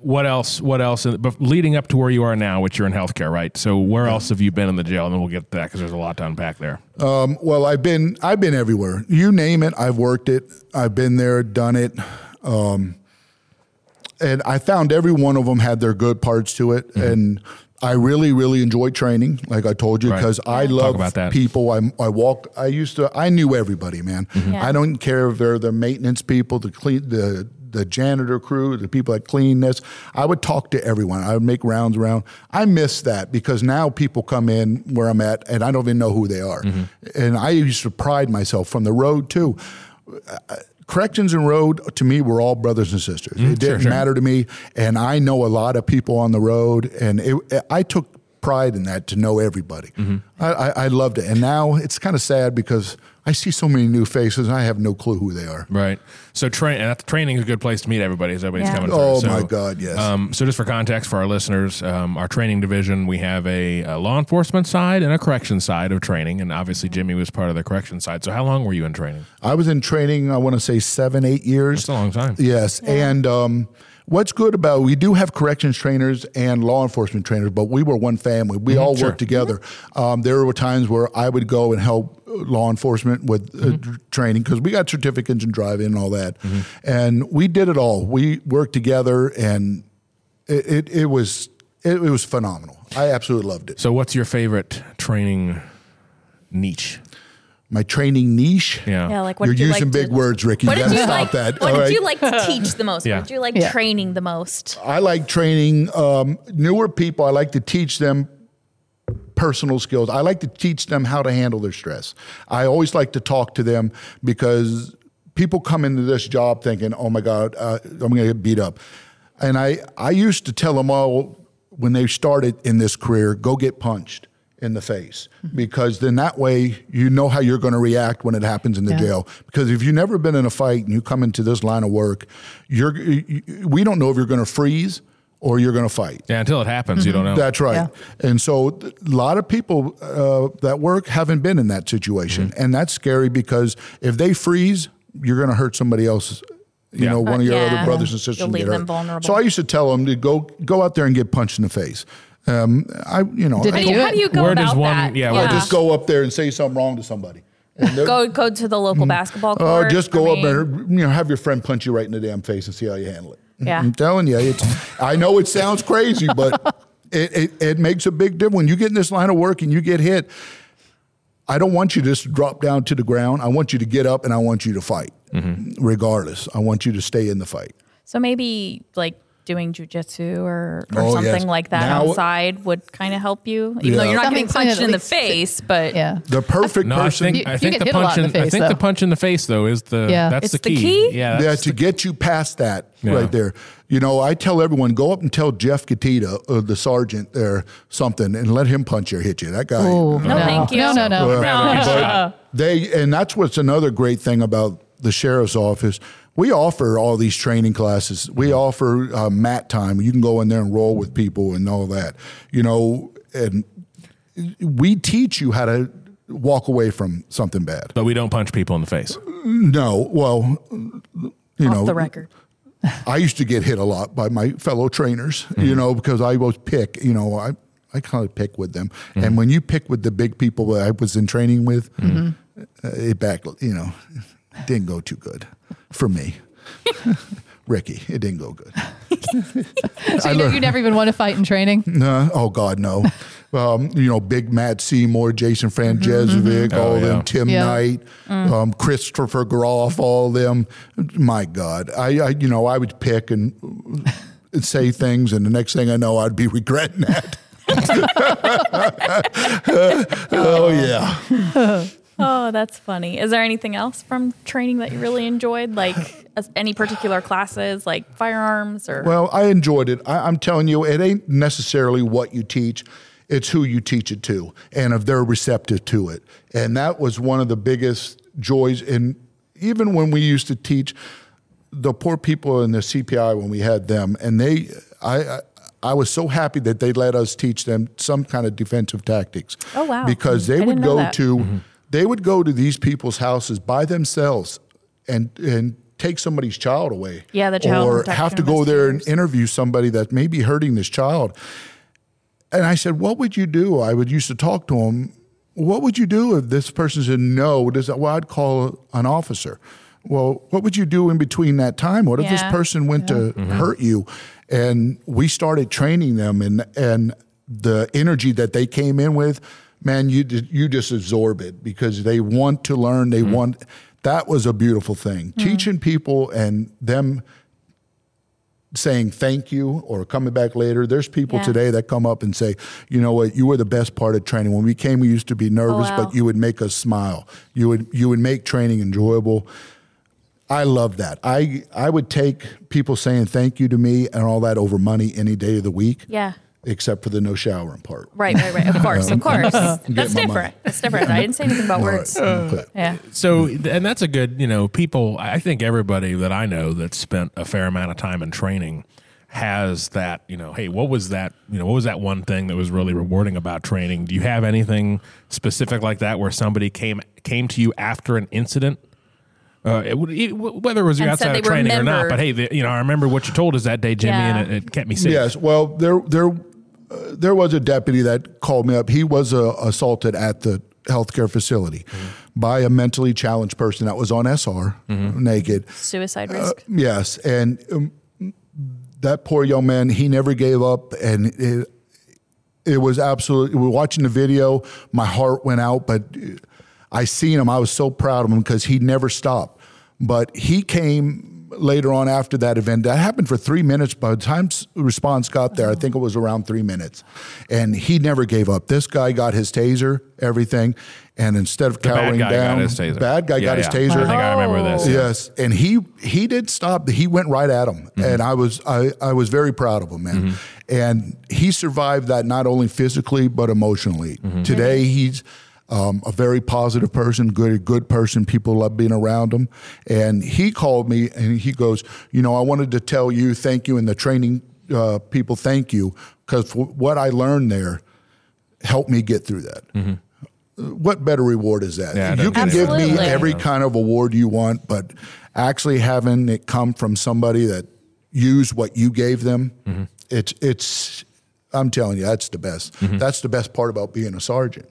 what else? What else? But leading up to where you are now, which you're in healthcare, right? So where else have you been in the jail? And then we'll get to that because there's a lot to unpack there. Um, well, I've been I've been everywhere. You name it, I've worked it. I've been there, done it. Um, and I found every one of them had their good parts to it. Mm-hmm. And I really, really enjoyed training, like I told you, because right. I love people. I, I walk. I used to. I knew everybody, man. Mm-hmm. Yeah. I don't care if they're the maintenance people, the clean, the the janitor crew, the people that clean this. I would talk to everyone. I would make rounds around. I miss that because now people come in where I'm at and I don't even know who they are. Mm-hmm. And I used to pride myself from the road too. Corrections and road to me were all brothers and sisters. Mm-hmm. It didn't sure, sure. matter to me. And I know a lot of people on the road and it, I took pride in that to know everybody. Mm-hmm. I, I, I loved it. And now it's kind of sad because I see so many new faces and I have no clue who they are. Right. So tra- training is a good place to meet everybody as everybody's yeah. coming oh, through. Oh, so, my God, yes. Um, so just for context for our listeners, um, our training division, we have a, a law enforcement side and a corrections side of training, and obviously Jimmy was part of the corrections side. So how long were you in training? I was in training, I want to say, seven, eight years. That's a long time. Yes, yeah. and... Um, What's good about we do have corrections trainers and law enforcement trainers, but we were one family. We mm-hmm, all sure. worked together. Mm-hmm. Um, there were times where I would go and help law enforcement with mm-hmm. uh, training because we got certificates and drive-in and all that. Mm-hmm. And we did it all. We worked together, and it, it, it was it, it was phenomenal. I absolutely loved it. So what's your favorite training niche? My training niche? Yeah. yeah like what You're did you using like big to, words, Ricky. You got to stop like, that. What All did right? you like to teach the most? Yeah. What did you like yeah. training the most? I like training um, newer people. I like to teach them personal skills. I like to teach them how to handle their stress. I always like to talk to them because people come into this job thinking, oh, my God, uh, I'm going to get beat up. And I, I used to tell them all when they started in this career, go get punched in the face, because then that way you know how you're going to react when it happens in the yeah. jail. Because if you've never been in a fight and you come into this line of work, you're you, we don't know if you're going to freeze or you're going to fight. Yeah, until it happens, mm-hmm. you don't know. That's right. Yeah. And so a lot of people uh, that work haven't been in that situation, mm-hmm. and that's scary because if they freeze, you're going to hurt somebody else. You yeah. know, one uh, of your yeah. other brothers and sisters. You'll leave them vulnerable. So I used to tell them to go go out there and get punched in the face. Um, I, you know, Did I, you, how do you go where about one, that? Yeah, well, yeah. just go up there and say something wrong to somebody. And go go to the local mm, basketball court. Oh, uh, just go I up there, you know, have your friend punch you right in the damn face and see how you handle it. Yeah. I'm telling you, it's. I know it sounds crazy, but it, it it makes a big difference when you get in this line of work and you get hit. I don't want you to just drop down to the ground. I want you to get up and I want you to fight, mm-hmm. regardless. I want you to stay in the fight. So maybe like. doing jujitsu or, or oh, something yes. like that now, outside would kind of help you, even yeah. though you're not Something's getting punched in the face, but yeah. the perfect no, person. I think, I think, the, punch in, in the, face, I think the punch in the face though is the, yeah. that's the key. the key. Yeah. That's yeah to the, get you past that yeah. right there. You know, I tell everyone, go up and tell Jeff Katita, uh, the sergeant there, something, and let him punch you or hit you. That guy. Ooh, no, no, thank you. No, no, no. Uh, no. They, and that's what's another great thing about the sheriff's office. We offer all these training classes. We offer uh, mat time. You can go in there and roll with people and all that, you know, and we teach you how to walk away from something bad. But we don't punch people in the face. No. Well, you know. Off the record. I used to get hit a lot by my fellow trainers, mm-hmm. you know, because I was pick, you know, I, I kind of pick with them. Mm-hmm. And when you pick with the big people that I was in training with, mm-hmm. uh, it back, you know, didn't go too good. For me, Ricky, it didn't go good. So you, know, you never even won a fight in training? No. Oh, God, no. Um, you know, big Matt Seymour, Jason Franjesvic, mm-hmm. all oh, yeah. them, Tim yeah. Knight, mm. um, Christopher Groff, all them. My God. I, I, you know, I would pick and say things, and the next thing I know, I'd be regretting that. uh, oh, yeah. Oh, that's funny. Is there anything else from training that you really enjoyed? Like any particular classes, like firearms or? Well, I enjoyed it. I, I'm telling you, it ain't necessarily what you teach. It's who you teach it to and if they're receptive to it. And that was one of the biggest joys. And even when we used to teach the poor people in the C P I when we had them, and they, I, I I was so happy that they let us teach them some kind of defensive tactics. Oh, wow. Because they I would go that. to... Mm-hmm. They would go to these people's houses by themselves and and take somebody's child away. Yeah, the child. Or have to go there and interview somebody that may be hurting this child. And I said, what would you do? I would used to talk to him. What would you do if this person said no? Does that, well, I'd call an officer. Well, what would you do in between that time? What if yeah. this person went yeah. to mm-hmm. hurt you? And we started training them, and and the energy that they came in with, man, you you just absorb it because they want to learn. They mm-hmm. want. That was a beautiful thing. Mm-hmm. Teaching people and them saying thank you or coming back later. There's people yeah. today that come up and say, you know what, you were the best part of training. When we came, we used to be nervous, oh, wow. but you would make us smile. You would you would make training enjoyable. I love that. I I would take people saying thank you to me and all that over money any day of the week. Yeah. Except for the no showering part. Right, right, right. Of course, um, of course. That's different. Money. That's different. I didn't say anything about all words. Right. Uh, yeah. So, and that's a good, you know, people, I think everybody that I know that spent a fair amount of time in training has that, you know, hey, what was that, you know, what was that one thing that was really rewarding about training? Do you have anything specific like that where somebody came came to you after an incident? Uh, it, it, whether it was you outside of training remembered. or not, but hey, the, you know, I remember what you told us that day, Jimmy, yeah. and it, it kept me safe. Yes, well, there, there, uh, there was a deputy that called me up. He was uh, assaulted at the healthcare facility mm-hmm. by a mentally challenged person that was on S R, mm-hmm. naked, suicide risk. Uh, yes, and um, that poor young man, he never gave up, and it, it was absolutely. We were watching the video. My heart went out, but. I seen him. I was so proud of him because he never stopped. But he came later on after that event. That happened for three minutes. By the time response got there, I think it was around three minutes. And he never gave up. This guy got his taser, everything. And instead of the cowering bad guy down, got his taser. bad guy yeah, got yeah. his taser. Wow. I think I remember this. Yes. Yeah. And he he did stop. He went right at him. Mm-hmm. And I was I, I was very proud of him, man. Mm-hmm. And he survived that not only physically, but emotionally. Mm-hmm. Today, he's... Um, a very positive person, good, good person. People love being around him. And he called me and he goes, you know, I wanted to tell you, thank you. And the training uh, people, thank you. Because what I learned there helped me get through that. Mm-hmm. What better reward is that? Yeah, you can absolutely. give me every kind of award you want, but actually having it come from somebody that used what you gave them, mm-hmm. it's, it's, I'm telling you, that's the best. Mm-hmm. That's the best part about being a sergeant.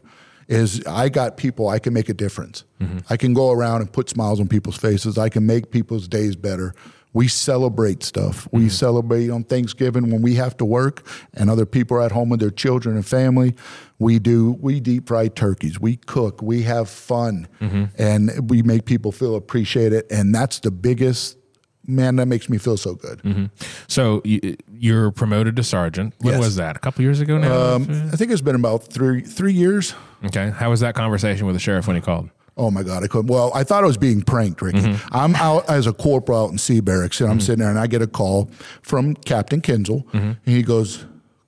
Is I got people, I can make a difference. Mm-hmm. I can go around and put smiles on people's faces. I can make people's days better. We celebrate stuff. Mm-hmm. We celebrate on Thanksgiving when we have to work and other people are at home with their children and family. We do, we deep fry turkeys. We cook, we have fun, mm-hmm. and we make people feel appreciated. And that's the biggest, man, that makes me feel so good. Mm-hmm. So you, you're promoted to sergeant. When yes. was that? A couple years ago now? Um, I think it's been about three three years. Okay. How was that conversation with the sheriff when he called? Oh, my God. I couldn't. Well, I thought I was being pranked, Ricky. Mm-hmm. I'm out as a corporal out in C Barracks, and I'm mm-hmm. sitting there, and I get a call from Captain Kinzel, mm-hmm. and he goes,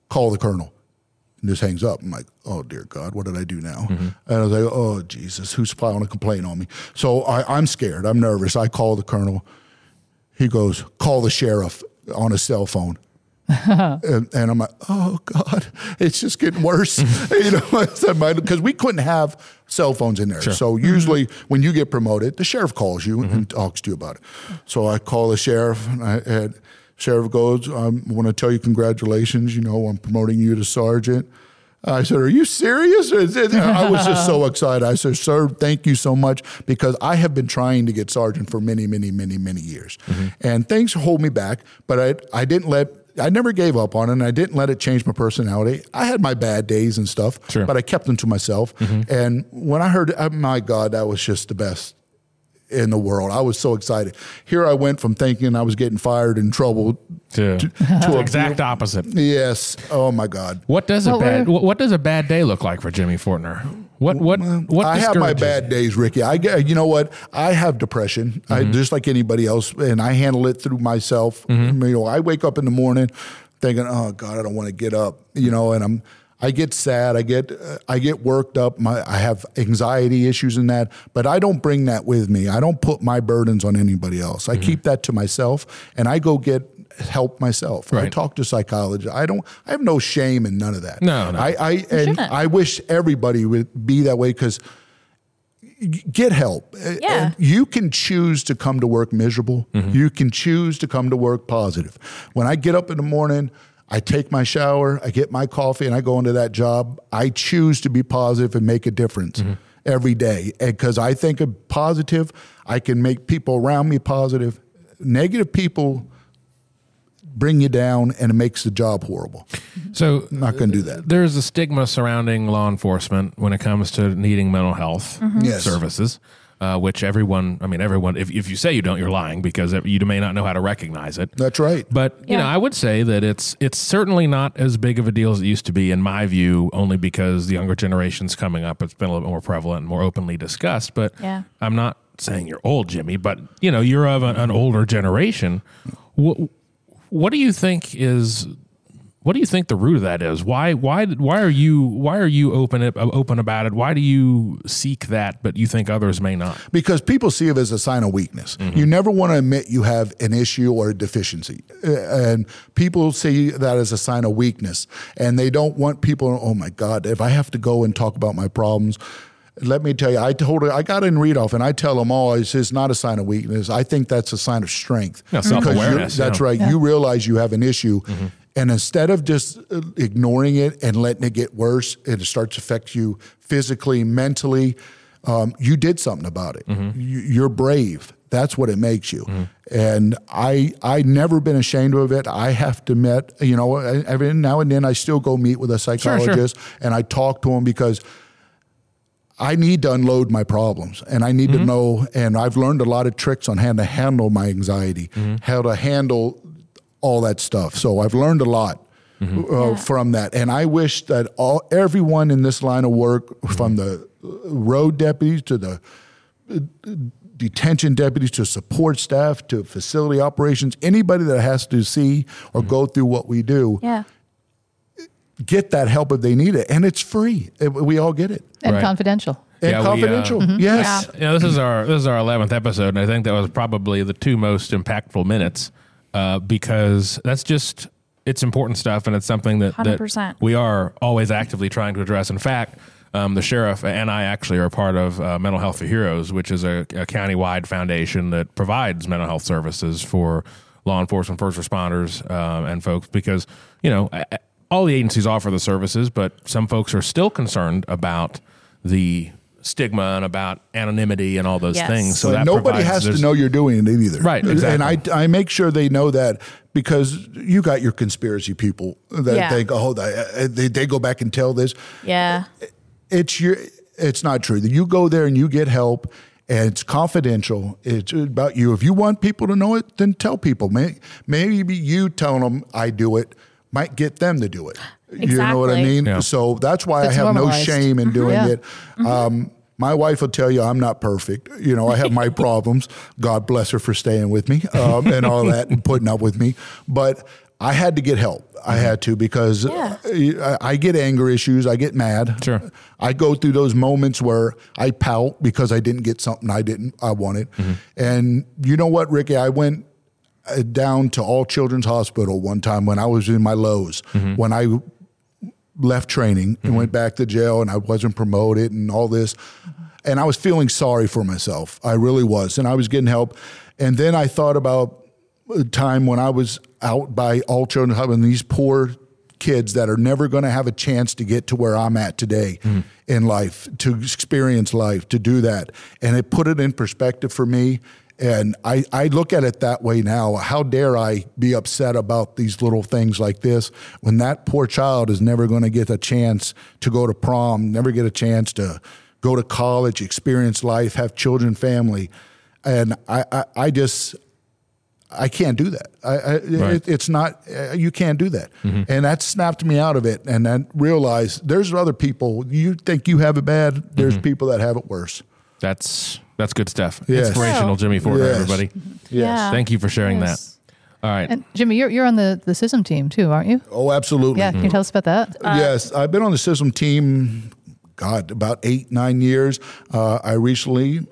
call the colonel. And just hangs up. I'm like, oh, dear God, what did I do now? Mm-hmm. And I was like, oh, Jesus, who's filing a complaint on me? So I, I'm scared. I'm nervous. I call the colonel. He goes, call the sheriff on a cell phone. and, and I'm like, oh, God, it's just getting worse. you know, because we couldn't have cell phones in there. Sure. So usually mm-hmm. when you get promoted, the sheriff calls you mm-hmm. and talks to you about it. So I call the sheriff, and, I, and sheriff goes, I want to tell you congratulations. You know, I'm promoting you to sergeant. I said, are you serious? I was just so excited. I said, sir, thank you so much, because I have been trying to get sergeant for many, many, many, many years. Mm-hmm. And things hold me back, but I I didn't let, I never gave up on it, and I didn't let it change my personality. I had my bad days and stuff, sure. but I kept them to myself. Mm-hmm. And when I heard, oh my God, that was just the best in the world. I was so excited. Here I went from thinking I was getting fired and trouble to, to, to the exact deal. Opposite. Yes. Oh my God. What does well, a bad what does a bad day look like for Jimmy Fortner? What what what I have my bad days, Ricky. I get, you know what? I have depression. Mm-hmm. I just like anybody else, and I handle it through myself. Mm-hmm. You know, I wake up in the morning thinking, "Oh God, I don't want to get up." You know, and I'm I get sad. I get uh, I get worked up. My, I have anxiety issues in that, but I don't bring that with me. I don't put my burdens on anybody else. I mm-hmm. keep that to myself, and I go get help myself. Right. I talk to psychologists. I don't. I have no shame in none of that. No, no. I, I and I wish everybody would be that way, because get help. Yeah. And you can choose to come to work miserable. Mm-hmm. You can choose to come to work positive. When I get up in the morning, I take my shower, I get my coffee, and I go into that job. I choose to be positive and make a difference mm-hmm. every day. And because I think of positive, I can make people around me positive. Negative people bring you down, and it makes the job horrible. So I'm not going to do that. There's a stigma surrounding law enforcement when it comes to needing mental health mm-hmm. yes. services, uh, which everyone, I mean, everyone, if, if you say you don't, you're lying, because you may not know how to recognize it. That's right. But, yeah. you know, I would say that it's it's certainly not as big of a deal as it used to be, in my view, only because the younger generation's coming up. It's been a little bit more prevalent and more openly discussed, but yeah. I'm not saying you're old, Jimmy, but, you know, you're of an, an older generation. What, What do you think is? What do you think the root of that is? Why? Why? Why are you? Why are you open open about it? Why do you seek that, but you think others may not? Because people see it as a sign of weakness. Mm-hmm. You never want to admit you have an issue or a deficiency, and people see that as a sign of weakness, and they don't want people. Oh my God! If I have to go and talk about my problems. Let me tell you, I told her, I got in read off and I tell them all, it's, it's not a sign of weakness. I think that's a sign of strength. Yeah, self-awareness. That's yeah. right. Yeah. You realize you have an issue. Mm-hmm. And instead of just ignoring it and letting it get worse, and it starts to affect you physically, mentally, um, you did something about it. Mm-hmm. You, you're brave. That's what it makes you. Mm-hmm. And I, I never been ashamed of it. I have to admit, you know, every now and then I still go meet with a psychologist sure, sure. and I talk to him, because I need to unload my problems, and I need mm-hmm. to know, and I've learned a lot of tricks on how to handle my anxiety, mm-hmm. how to handle all that stuff. So I've learned a lot mm-hmm. uh, yeah. from that. And I wish that all everyone in this line of work, mm-hmm. from the road deputies to the detention deputies to support staff to facility operations, anybody that has to see or mm-hmm. go through what we do, yeah. get that help if they need it. And it's free. It, we all get it. And right. confidential. And yeah, confidential. We, uh, mm-hmm. Yes. Yeah. You know, this is our this is our eleventh episode, and I think that was probably the two most impactful minutes uh, because that's just, it's important stuff, and it's something that, that we are always actively trying to address. In fact, um, the sheriff and I actually are part of uh, Mental Health for Heroes, which is a, a county-wide foundation that provides mental health services for law enforcement, first responders, um, and folks, because, you know, I, all the agencies offer the services, but some folks are still concerned about the stigma and about anonymity and all those yes. things. So, so that nobody has to know you're doing it either. Right. Exactly. And I, I make sure they know that, because you got your conspiracy people that yeah. think, oh, they, they go back and tell this. Yeah. It's your, it's not true. You go there and you get help. And it's confidential. It's about you. If you want people to know it, then tell people. Maybe you telling them I do it might get them to do it. Exactly. You know what I mean? Yeah. So that's why it's I have normalized. No shame in doing yeah. it. Mm-hmm. Um, my wife will tell you I'm not perfect. You know, I have my problems. God bless her for staying with me um, and all that and putting up with me. But I had to get help. Mm-hmm. I had to because yeah. I, I get anger issues. I get mad. Sure. I go through those moments where I pout because I didn't get something I didn't, I wanted. Mm-hmm. And you know what, Ricky? I went down to All Children's Hospital one time when I was in my lows, mm-hmm. when I left training and mm-hmm. went back to jail and I wasn't promoted and all this. And I was feeling sorry for myself. I really was. And I was getting help. And then I thought about a time when I was out by All Children's Hospital and these poor kids that are never going to have a chance to get to where I'm at today mm-hmm. in life, to experience life, to do that. And it put it in perspective for me. And I, I look at it that way now. How dare I be upset about these little things like this when that poor child is never going to get a chance to go to prom, never get a chance to go to college, experience life, have children, family. And I, I, I just, I can't do that. I, I, right. it, it's not, uh, you can't do that. Mm-hmm. And that snapped me out of it. And I realized there's other people, you think you have it bad, there's mm-hmm. people that have it worse. That's... That's good stuff. Yes. Inspirational, Jimmy Fortner, yes. everybody. Yes. Yeah. Thank you for sharing yes. that. All right. And Jimmy, you're you're on the, the S I S M team too, aren't you? Oh, absolutely. Yeah. Mm-hmm. Can you tell us about that? Uh, yes. I've been on the S I S M team, God, about eight, nine years. Uh, I recently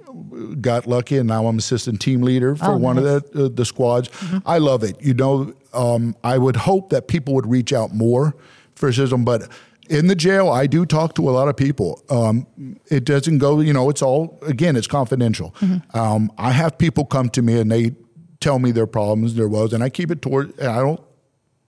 got lucky and now I'm assistant team leader for oh, one nice. of the, uh, the squads. Mm-hmm. I love it. You know, um, I would hope that people would reach out more for S I S M, but in the jail, I do talk to a lot of people. Um, it doesn't go, you know, it's all, again, it's confidential. Mm-hmm. Um, I have people come to me and they tell me their problems, their woes, and I keep it toward, and I don't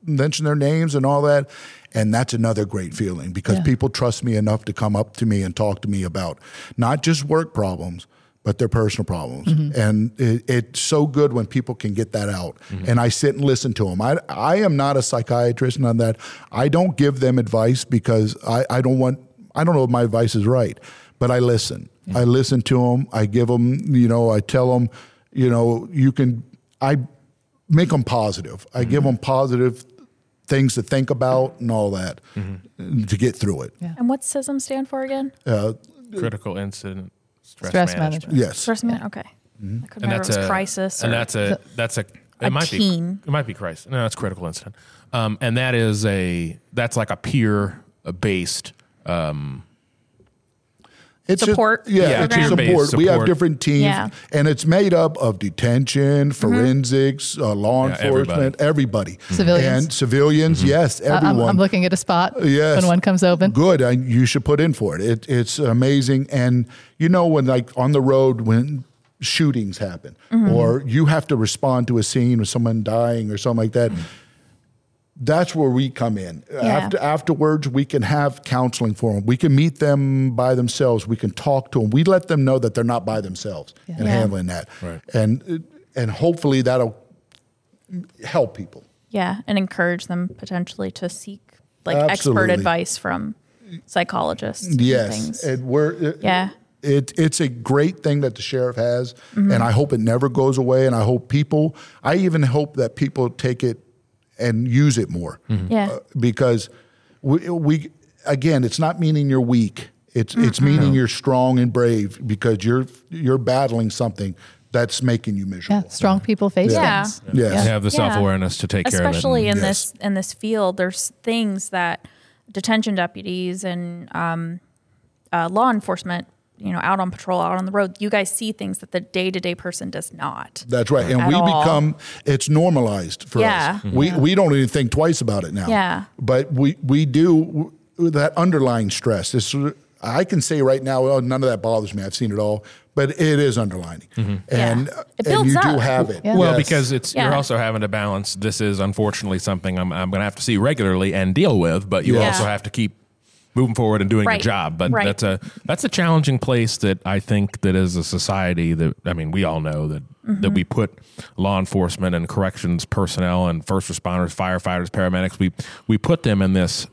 mention their names and all that. And that's another great feeling because yeah. people trust me enough to come up to me and talk to me about not just work problems, but their personal problems. Mm-hmm. And it, it's so good when people can get that out. Mm-hmm. And I sit and listen to them. I, I am not a psychiatrist on that. I don't give them advice because I, I don't want, I don't know if my advice is right, but I listen. Yeah. I listen to them. I give them, you know, I tell them, you know, you can, I make them positive. I mm-hmm. give them positive things to think about and all that mm-hmm. to get through it. Yeah. And what's S I S M stand for again? Uh, Critical Incident. Stress, stress management. management. Yes. Stress management. Okay. Mm-hmm. I couldn't remember it was a, crisis. Or and that's a that's a it a might teen. be it might be crisis. No, it's critical incident. Um, and that is a that's like a peer based. Um, It's support. A, yeah, yeah it's support. support. We have different teams, yeah. and it's made up of detention, forensics, mm-hmm. uh, law yeah, enforcement, everybody. everybody. Mm-hmm. Civilians. And civilians, mm-hmm. yes, everyone. I'm, I'm looking at a spot yes. when one comes open. Good. I, you should put in for it. it. It's amazing. And, you know, when like on the road, when shootings happen, mm-hmm. or you have to respond to a scene with someone dying or something like that, mm-hmm. that's where we come in. Yeah. After, afterwards, we can have counseling for them. We can meet them by themselves. We can talk to them. We let them know that they're not by themselves yeah. in yeah. handling that. Right. And and hopefully that'll help people. Yeah, and encourage them potentially to seek like Absolutely. expert advice from psychologists. Yes. And things. And we're, yeah. It, it's a great thing that the sheriff has, mm-hmm. and I hope it never goes away. And I hope people, I even hope that people take it and use it more. Mm-hmm. Yeah. Uh, because we, we, again, it's not meaning you're weak. It's mm-hmm. it's meaning you're strong and brave because you're you're battling something that's making you miserable. Yeah, strong people face yeah. things. Yeah. Yes. Yes. Have the self-awareness yeah. to take Especially care of it. Especially in yes. this in this field, there's things that detention deputies and um, uh, law enforcement, you know, out on patrol, out on the road, you guys see things that the day-to-day person does not. That's right. And we all. become, it's normalized for yeah. us. Mm-hmm. We we don't even think twice about it now. Yeah. But we, we do, that underlying stress, this, I can say right now, oh, none of that bothers me. I've seen it all. But it is underlining. Mm-hmm. And, yeah. it builds and you up. do have it. Yeah. Well, yes. because it's yeah. you're also having to balance, this is unfortunately something I'm, I'm going to have to see regularly and deal with, but you yeah. also have to keep moving forward and doing right. your job. But right. that's a that's a challenging place that I think that as a society that, I mean, we all know that, mm-hmm. that we put law enforcement and corrections personnel and first responders, firefighters, paramedics, we we put them in this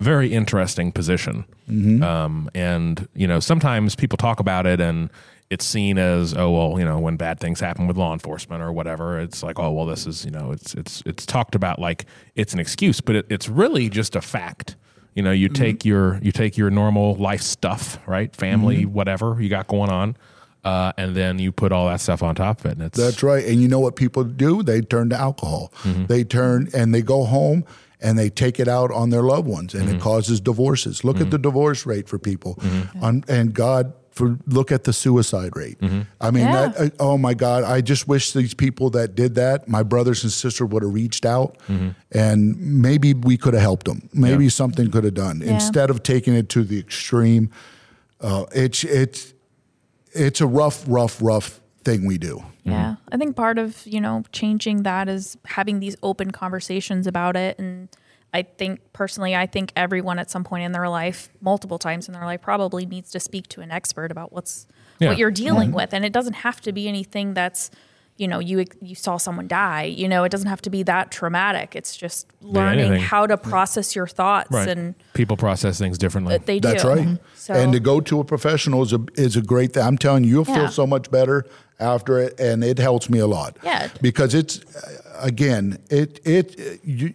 very interesting position. Mm-hmm. Um, and, you know, sometimes people talk about it and it's seen as, oh, well, you know, when bad things happen with law enforcement or whatever, it's like, oh, well, this is, you know, it's it's it's talked about like it's an excuse, but it, it's really just a fact. You know, you take mm-hmm. your you take your normal life stuff, right? Family, mm-hmm. whatever you got going on, uh, and then you put all that stuff on top of it. And it's, that's right. And you know what people do? They turn to alcohol. Mm-hmm. They turn and they go home and they take it out on their loved ones, and mm-hmm. it causes divorces. Look mm-hmm. at the divorce rate for people, mm-hmm. on, and God for look at the suicide rate. Mm-hmm. I mean, yeah. that, oh my God! I just wish these people that did that, my brothers and sister, would have reached out, mm-hmm. and maybe we could have helped them. Maybe yeah. something could have done yeah. instead of taking it to the extreme. Uh, it's it's it's a rough, rough, rough thing we do. Yeah, mm-hmm. I think part of, you know, changing that is having these open conversations about it. And I think personally, I think everyone at some point in their life, multiple times in their life, probably needs to speak to an expert about what's yeah. what you're dealing mm-hmm. with. And it doesn't have to be anything that's, you know, you you saw someone die, you know, it doesn't have to be that traumatic. It's just learning yeah, how to process your thoughts. Right. And people process things differently. They do. That's right. Mm-hmm. So, and to go to a professional is a, is a great thing. I'm telling you, you'll yeah. feel so much better after it. And it helps me a lot. Yeah. Because it's, again, it, it, you,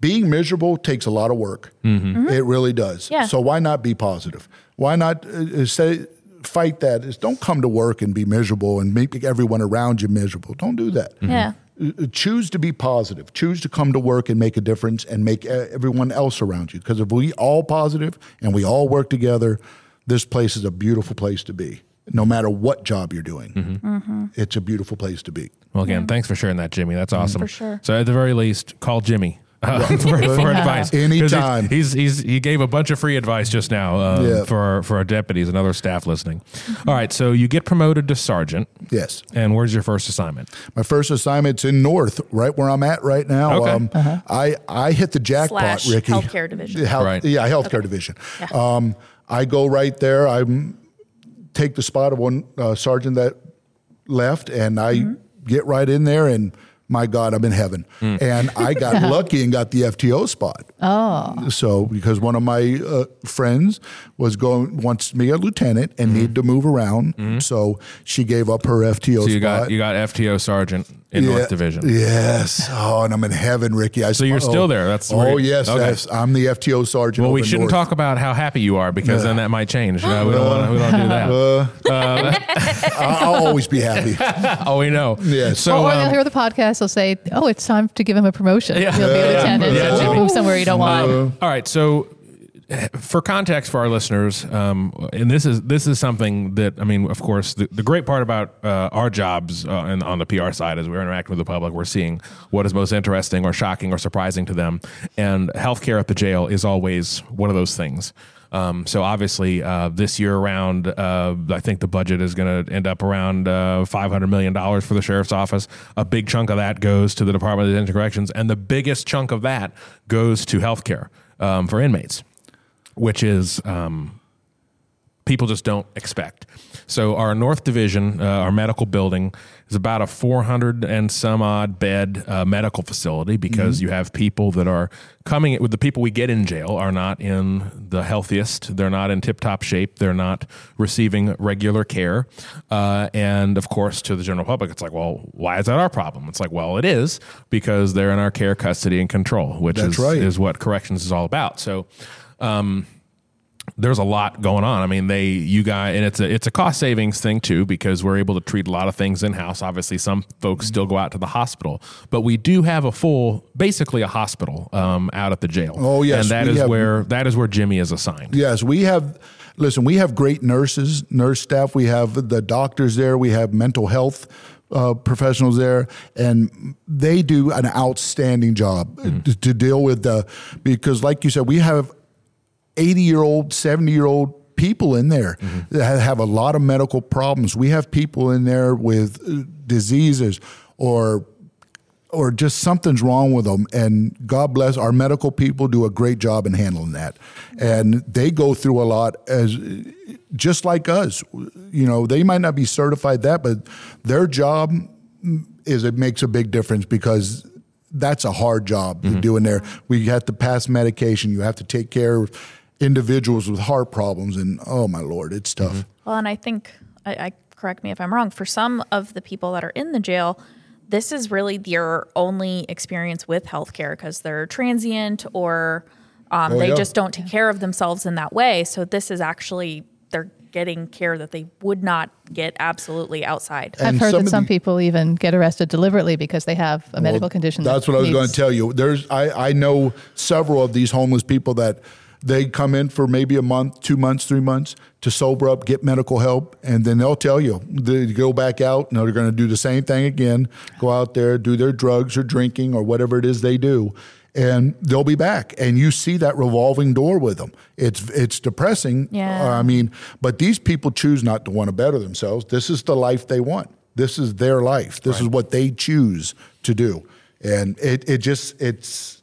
being miserable takes a lot of work. Mm-hmm. Mm-hmm. It really does. Yeah. So why not be positive? Why not uh, say, fight that? It's, don't come to work and be miserable and make everyone around you miserable. Don't do that. Mm-hmm. Yeah. Uh, choose to be positive. Choose to come to work and make a difference and make uh, everyone else around you. Because if we all positive and we all work together, this place is a beautiful place to be. No matter what job you're doing, mm-hmm. Mm-hmm. it's a beautiful place to be. Well, again, yeah. thanks for sharing that, Jimmy. That's awesome. For sure. So at the very least, call Jimmy. uh, right. for, for yeah. advice. Anytime. He's, he's, he's, he gave a bunch of free advice just now uh, yeah. for, our, for our deputies and other staff listening. All right, so you get promoted to sergeant. Yes. And where's your first assignment? My first assignment's in North, right where I'm at right now. Okay. Um, uh-huh. I, I hit the jackpot, Slash Ricky. Healthcare division. Health, right. Yeah, healthcare okay. division. Yeah. Um, I go right there. I take the spot of one uh, sergeant that left, and I mm-hmm. get right in there, and my God, I'm in heaven. Mm. And I got lucky and got the F T O spot. Oh. So because one of my uh, friends was going, wants me a lieutenant and mm-hmm. needed to move around. Mm-hmm. So she gave up her F T O so you spot. Got, you got F T O sergeant in yeah. North Division. Yes. Oh, and I'm in heaven, Ricky. I so sp- you're still oh. there. That's Oh, yes. Okay. That's, I'm the F T O sergeant. Well, we shouldn't North. talk about how happy you are because yeah. then that might change. You know, we, uh, don't wanna, we don't want to do that. Uh, uh, I'll always be happy. Oh, we know. Yeah. So, or um, they'll hear the podcast. They'll say, oh, it's time to give him a promotion. Yeah. He'll be a lieutenant. Yeah. Yeah. He'll move somewhere you don't want. Uh, all right. So for context for our listeners, um, and this is this is something that, I mean, of course, the, the great part about uh, our jobs uh, and on the P R side is we're interacting with the public. We're seeing what is most interesting or shocking or surprising to them. And healthcare at the jail is always one of those things. Um, so obviously, uh, this year around, uh, I think the budget is going to end up around uh, five hundred million dollars for the sheriff's office. A big chunk of that goes to the Department of Detention and Corrections, and the biggest chunk of that goes to healthcare um, for inmates, which is um, people just don't expect. So our North Division, uh, our medical building, is about a four hundred and some odd bed uh, medical facility because mm-hmm. you have people that are coming. The people we get in jail are not in the healthiest. They're not in tip-top shape. They're not receiving regular care. Uh, and, of course, to the general public, it's like, well, why is that our problem? It's like, well, it is because they're in our care, custody, and control, which is, right. is what corrections is all about. So um there's a lot going on. I mean, they, you guys, and it's a, it's a cost savings thing too, because we're able to treat a lot of things in house. Obviously some folks mm-hmm. still go out to the hospital, but we do have a full, basically a hospital, um, out at the jail. Oh yes. And that is have, where, that is where Jimmy is assigned. Yes. We have, listen, we have great nurses, nurse staff. We have the doctors there. We have mental health Uh, professionals there, and they do an outstanding job mm-hmm. to, to deal with the, because like you said, we have eighty year old, seventy year old people in there mm-hmm. that have a lot of medical problems. We have people in there with diseases or or just something's wrong with them. And God bless, our medical people do a great job in handling that. And they go through a lot as just like us, you know, they might not be certified that, but their job is, it makes a big difference because that's a hard job mm-hmm. to do in there. We have to pass medication. You have to take care of individuals with heart problems. And oh my Lord, it's tough. Mm-hmm. Well, and I think I, I correct me if I'm wrong, for some of the people that are in the jail, this is really their only experience with healthcare because they're transient or um, oh, they yeah. just don't take care of themselves in that way. So this is actually, they're getting care that they would not get absolutely outside. And I've heard some that some the, people even get arrested deliberately because they have a well, medical condition. That's that what needs. I was going to tell you. There's, I, I know several of these homeless people that they come in for maybe a month, two months, three months to sober up, get medical help, and then they'll tell you. They go back out, and they're going to do the same thing again, go out there, do their drugs or drinking or whatever it is they do, and they'll be back. And you see that revolving door with them. It's it's depressing. Yeah. I mean, but these people choose not to want to better themselves. This is the life they want. This is their life. This right. is what they choose to do. And it, it just, it's...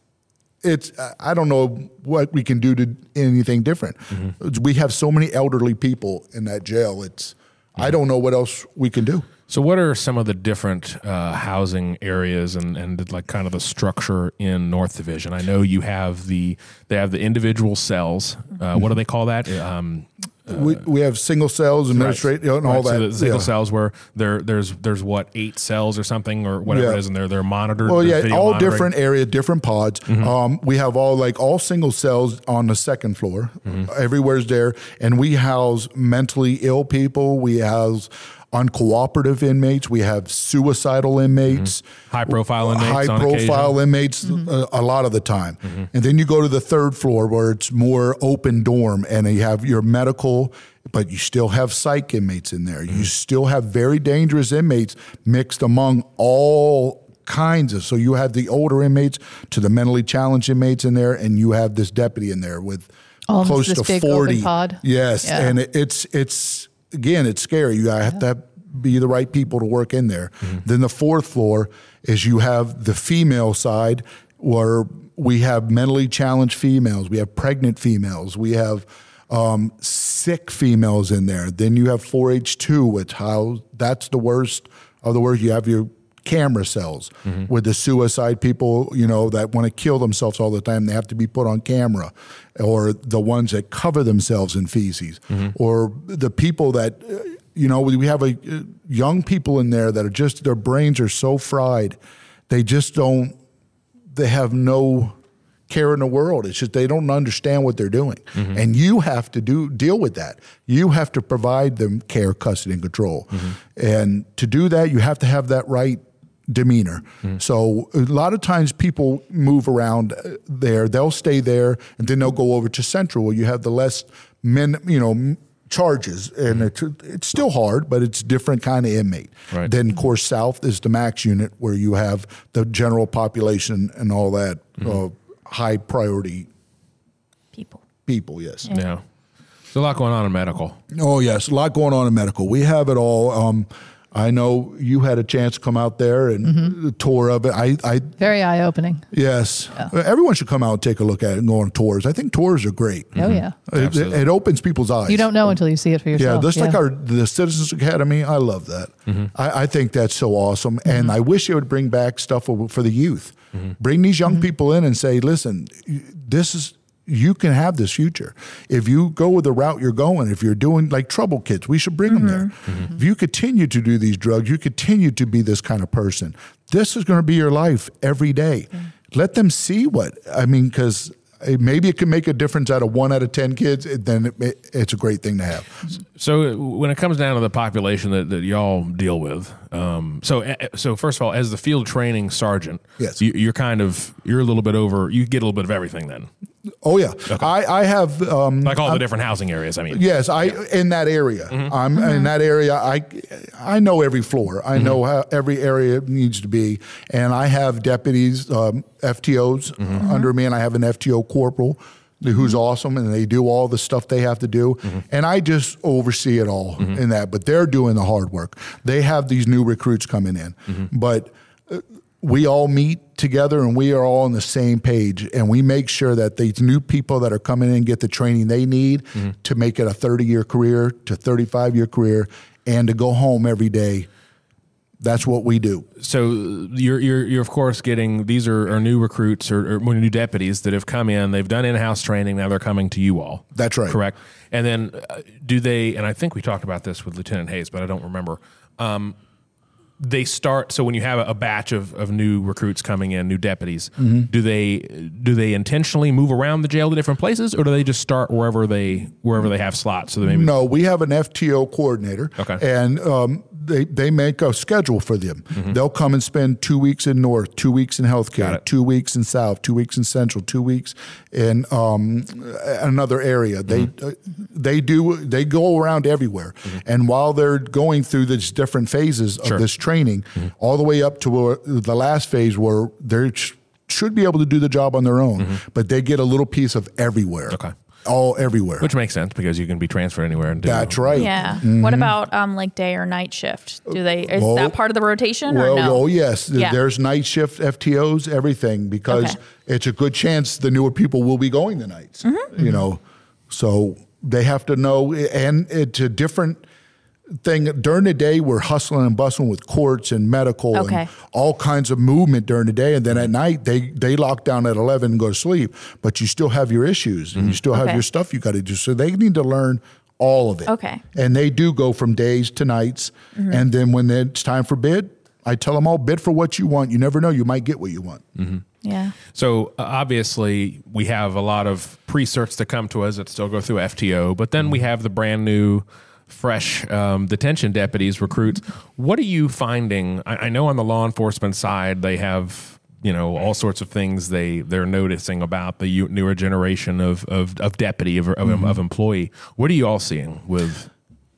It's, I don't know what we can do to anything different. Mm-hmm. We have so many elderly people in that jail. It's, mm-hmm. I don't know what else we can do. So what are some of the different uh, housing areas and, and like kind of the structure in North Division? I know you have the, they have the individual cells. Uh, what do they call that? Um, uh, we, we have single cells, administrative, right. and all right. that. So the single yeah. cells where there there's there's what, eight cells or something or whatever yeah. it is, and they're they're monitored. Well, yeah, all monitoring. Different area, different pods. Mm-hmm. Um, we have all like all single cells on the second floor. Mm-hmm. Everywhere's there, and we house mentally ill people. We house uncooperative inmates. We have suicidal inmates, mm-hmm. high profile inmates, high on profile occasion. inmates mm-hmm. a, a lot of the time. Mm-hmm. And then you go to the third floor where it's more open dorm and you have your medical, but you still have psych inmates in there. Mm-hmm. You still have very dangerous inmates mixed among all kinds of, so you have the older inmates to the mentally challenged inmates in there, and you have this deputy in there with Almost close this to big forty. Open pod. Yes, yeah. And it, it's it's again, it's scary. You have yeah. to have, be the right people to work in there. Mm-hmm. Then the fourth floor is you have the female side where we have mentally challenged females, we have pregnant females, we have um, sick females in there. Then you have four H two, which how that's the worst of the worst. You have your camera cells mm-hmm. with the suicide people, you know, that want to kill themselves all the time. They have to be put on camera, or the ones that cover themselves in feces, mm-hmm. or the people that, you know, we have a young people in there that are just, their brains are so fried. They just don't, they have no care in the world. It's just they don't understand what they're doing. Mm-hmm. And you have to do deal with that. You have to provide them care, custody, and control. Mm-hmm. And to do that, you have to have that right demeanor. Mm-hmm. So a lot of times people move around there. They'll stay there, and then they'll go over to Central where you have the less men, you know, charges. And mm-hmm. it's, it's still hard, but it's different kind of inmate. Right. Then, of course, South is the max unit where you have the general population and all that mm-hmm. uh, high priority people. People, yes. Yeah. yeah. There's a lot going on in medical. Oh, yes. A lot going on in medical. We have it all. Um, I know you had a chance to come out there and mm-hmm. the tour of it. I, I Very eye-opening. Yes. Yeah. Everyone should come out and take a look at it and go on tours. I think tours are great. Oh, mm-hmm. yeah. It, it, it opens people's eyes. You don't know until you see it for yourself. Yeah, just yeah. like our the Citizens Academy. I love that. Mm-hmm. I, I think that's so awesome. Mm-hmm. And I wish it would bring back stuff for, for the youth. Mm-hmm. Bring these young mm-hmm. people in and say, listen, this is... you can have this future. If you go with the route you're going, if you're doing like trouble kids, we should bring mm-hmm. them there. Mm-hmm. If you continue to do these drugs, you continue to be this kind of person. This is going to be your life every day. Mm-hmm. Let them see what, I mean, because maybe it can make a difference out of one out of ten kids, then it, it, it's a great thing to have. So when it comes down to the population that, that y'all deal with, um, so so first of all, as the field training sergeant, yes. you, you're kind of, you're a little bit over, you get a little bit of everything then. Oh, yeah. Okay. I, I have... Um, like all the I'm, different housing areas, I mean. Yes, I yeah. in that area. Mm-hmm. I'm mm-hmm. in that area. I I know every floor. I mm-hmm. know how every area needs to be. And I have deputies, um, F T Os mm-hmm. under me, and I have an F T O corporal who's mm-hmm. awesome, and they do all the stuff they have to do. Mm-hmm. And I just oversee it all mm-hmm. in that. But they're doing the hard work. They have these new recruits coming in. Mm-hmm. But... Uh, we all meet together and we are all on the same page, and we make sure that these new people that are coming in get the training they need mm-hmm. to make it a thirty-year career to thirty-five-year career and to go home every day. That's what we do. So you're, you're, you're of course getting, these are, are new recruits or, or new deputies that have come in, they've done in-house training, now they're coming to you all. That's right. Correct. And then uh, do they, and I think we talked about this with Lieutenant Hayes, but I don't remember, um, they start, so when you have a batch of, of new recruits coming in, new deputies, mm-hmm. do they do they intentionally move around the jail to different places, or do they just start wherever they wherever they have slots? So they maybe no, we have an F T O coordinator, okay. and um, they they make a schedule for them. Mm-hmm. They'll come and spend two weeks in North, two weeks in Healthcare, two weeks in South, two weeks in Central, two weeks in um, another area. Mm-hmm. They uh, they do they go around everywhere, mm-hmm. and while they're going through these different phases sure. of this training mm-hmm. all the way up to uh, the last phase where they sh- should be able to do the job on their own, mm-hmm. but they get a little piece of everywhere. Okay. All everywhere. Which makes sense because you can be transferred anywhere. And do That's right. Yeah. Mm-hmm. What about um, like day or night shift? Do they, is well, that part of the rotation well, or no? Oh, yes. Yeah. There's night shift, F T Os, everything, because okay. it's a good chance the newer people will be going the nights, mm-hmm. you mm-hmm. know, so they have to know, and it's a different thing. During the day, we're hustling and bustling with courts and medical okay. and all kinds of movement during the day. And then at night, they, they lock down at eleven and go to sleep. But you still have your issues mm-hmm. and you still have okay. your stuff you got to do. So they need to learn all of it. Okay. And they do go from days to nights. Mm-hmm. And then when it's time for bid, I tell them all, bid for what you want. You never know. You might get what you want. Mm-hmm. Yeah. So uh, obviously we have a lot of pre-certs that come to us that still go through F T O. But then we have the brand new... fresh um, detention deputies, recruits. What are you finding? I, I know on the law enforcement side, they have, you know, all sorts of things they, they're noticing about the newer generation of, of, of deputy, of, of, mm-hmm. of employee. What are you all seeing with...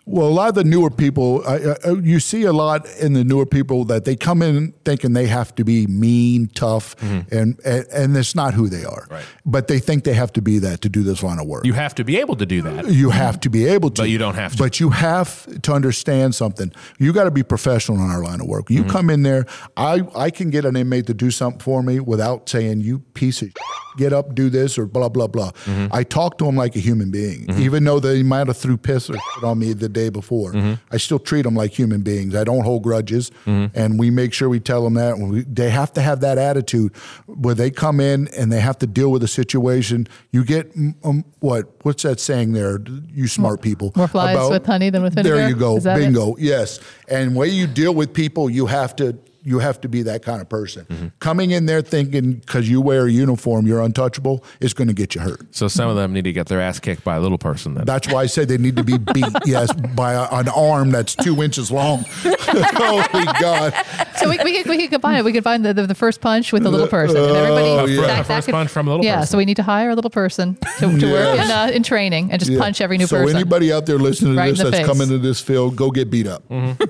Well, a lot of the newer people, I, I, you see a lot in the newer people that they come in thinking they have to be mean, tough, mm-hmm. and, and and that's not who they are. Right. But they think they have to be that to do this line of work. You have to be able to do that. You have to be able to. But you don't have to. But you have to understand something. You got to be professional in our line of work. You mm-hmm. come in there, I, I can get an inmate to do something for me without saying, you piece of get up, do this, or blah, blah, blah. Mm-hmm. I talk to him like a human being, mm-hmm. even though they might have threw piss or shit on me the day before. Mm-hmm. I still treat them like human beings. I don't hold grudges, mm-hmm. and we make sure we tell them that. We, they have to have that attitude where they come in and they have to deal with a situation. You get, um, what, what's that saying there, you smart people? More flies about, with honey than with vinegar? There you go, bingo, it? Yes. And way you deal with people, you have to You have to be that kind of person. Mm-hmm. Coming in there thinking because you wear a uniform, you're untouchable, is going to get you hurt. So some of them need to get their ass kicked by a little person. Then. That's why I said they need to be beat, yes, by a, an arm that's two inches long. Holy God. So we, we, could, we could combine it. We could find the, the, the first punch with the little person. And everybody uh, yeah. that, the first that could, punch from a little yeah, person. Yeah, so we need to hire a little person to, to yes. work in, uh, in training and just yeah. punch every new so person. So anybody out there listening to right this that's face. coming to this field, go get beat up. Mm-hmm.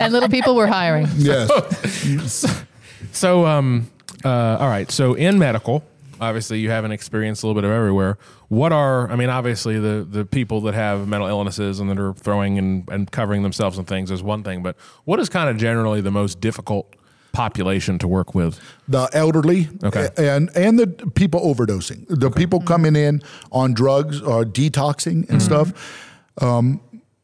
And little people we're hiring. Yes. So, um, uh, all right. So in medical, obviously you have an experience a little bit of everywhere. What are, I mean, obviously the, the people that have mental illnesses and that are throwing and, and covering themselves and things is one thing, but what is kind of generally the most difficult population to work with? The elderly, okay. and and the people overdosing, the okay. people coming in on drugs or detoxing and mm-hmm. stuff. Um,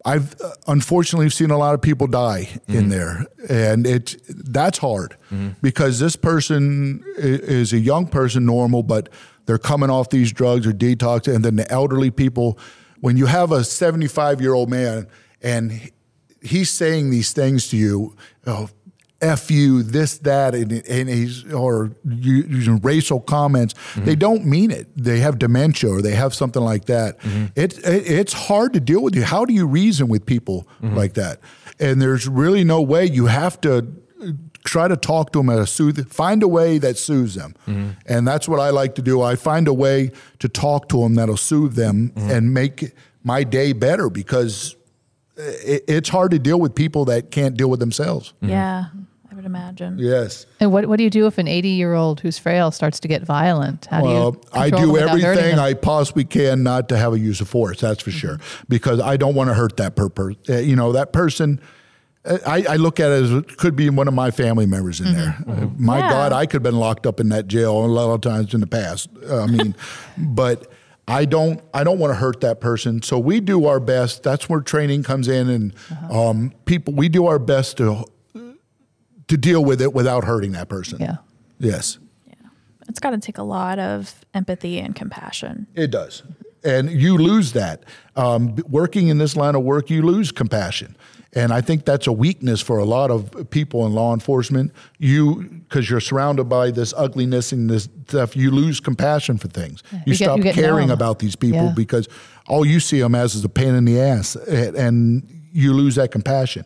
I've uh, unfortunately seen a lot of people die mm-hmm. in there, and it that's hard mm-hmm. because this person is, is a young person, normal, but they're coming off these drugs or detox, and then the elderly people. When you have a seventy-five-year-old man and he's saying these things to you, oh, F you, this, that, and, and he's or using racial comments, mm-hmm. they don't mean it. They have dementia or they have something like that. Mm-hmm. It, it it's hard to deal with you. How do you reason with people mm-hmm. like that? And there's really no way. You have to try to talk to them at a soothe, find a way that soothes them. Mm-hmm. And that's what I like to do. I find a way to talk to them that'll soothe them mm-hmm. and make my day better because it, it's hard to deal with people that can't deal with themselves. Mm-hmm. Yeah. I would imagine. Yes. And what, what do you do if an eighty-year-old who's frail starts to get violent? How well, do you I do everything I possibly can not to have a use of force, that's for mm-hmm. sure, because I don't want to hurt that per- per- uh, you know, that person. I, I look at it as it could be one of my family members in mm-hmm. there. Mm-hmm. My yeah. God, I could have been locked up in that jail a lot of times in the past. Uh, I mean, but I don't I don't want to hurt that person. So we do our best. That's where training comes in, and uh-huh. um, people, we do our best to to deal with it without hurting that person. Yeah. Yes. Yeah. It's got to take a lot of empathy and compassion. It does. And you lose that. Um, working in this line of work, you lose compassion. And I think that's a weakness for a lot of people in law enforcement. You, because you're surrounded by this ugliness and this stuff, you lose compassion for things. You, you stop get, you caring about these people yeah. because all you see them as is a pain in the ass. And you lose that compassion.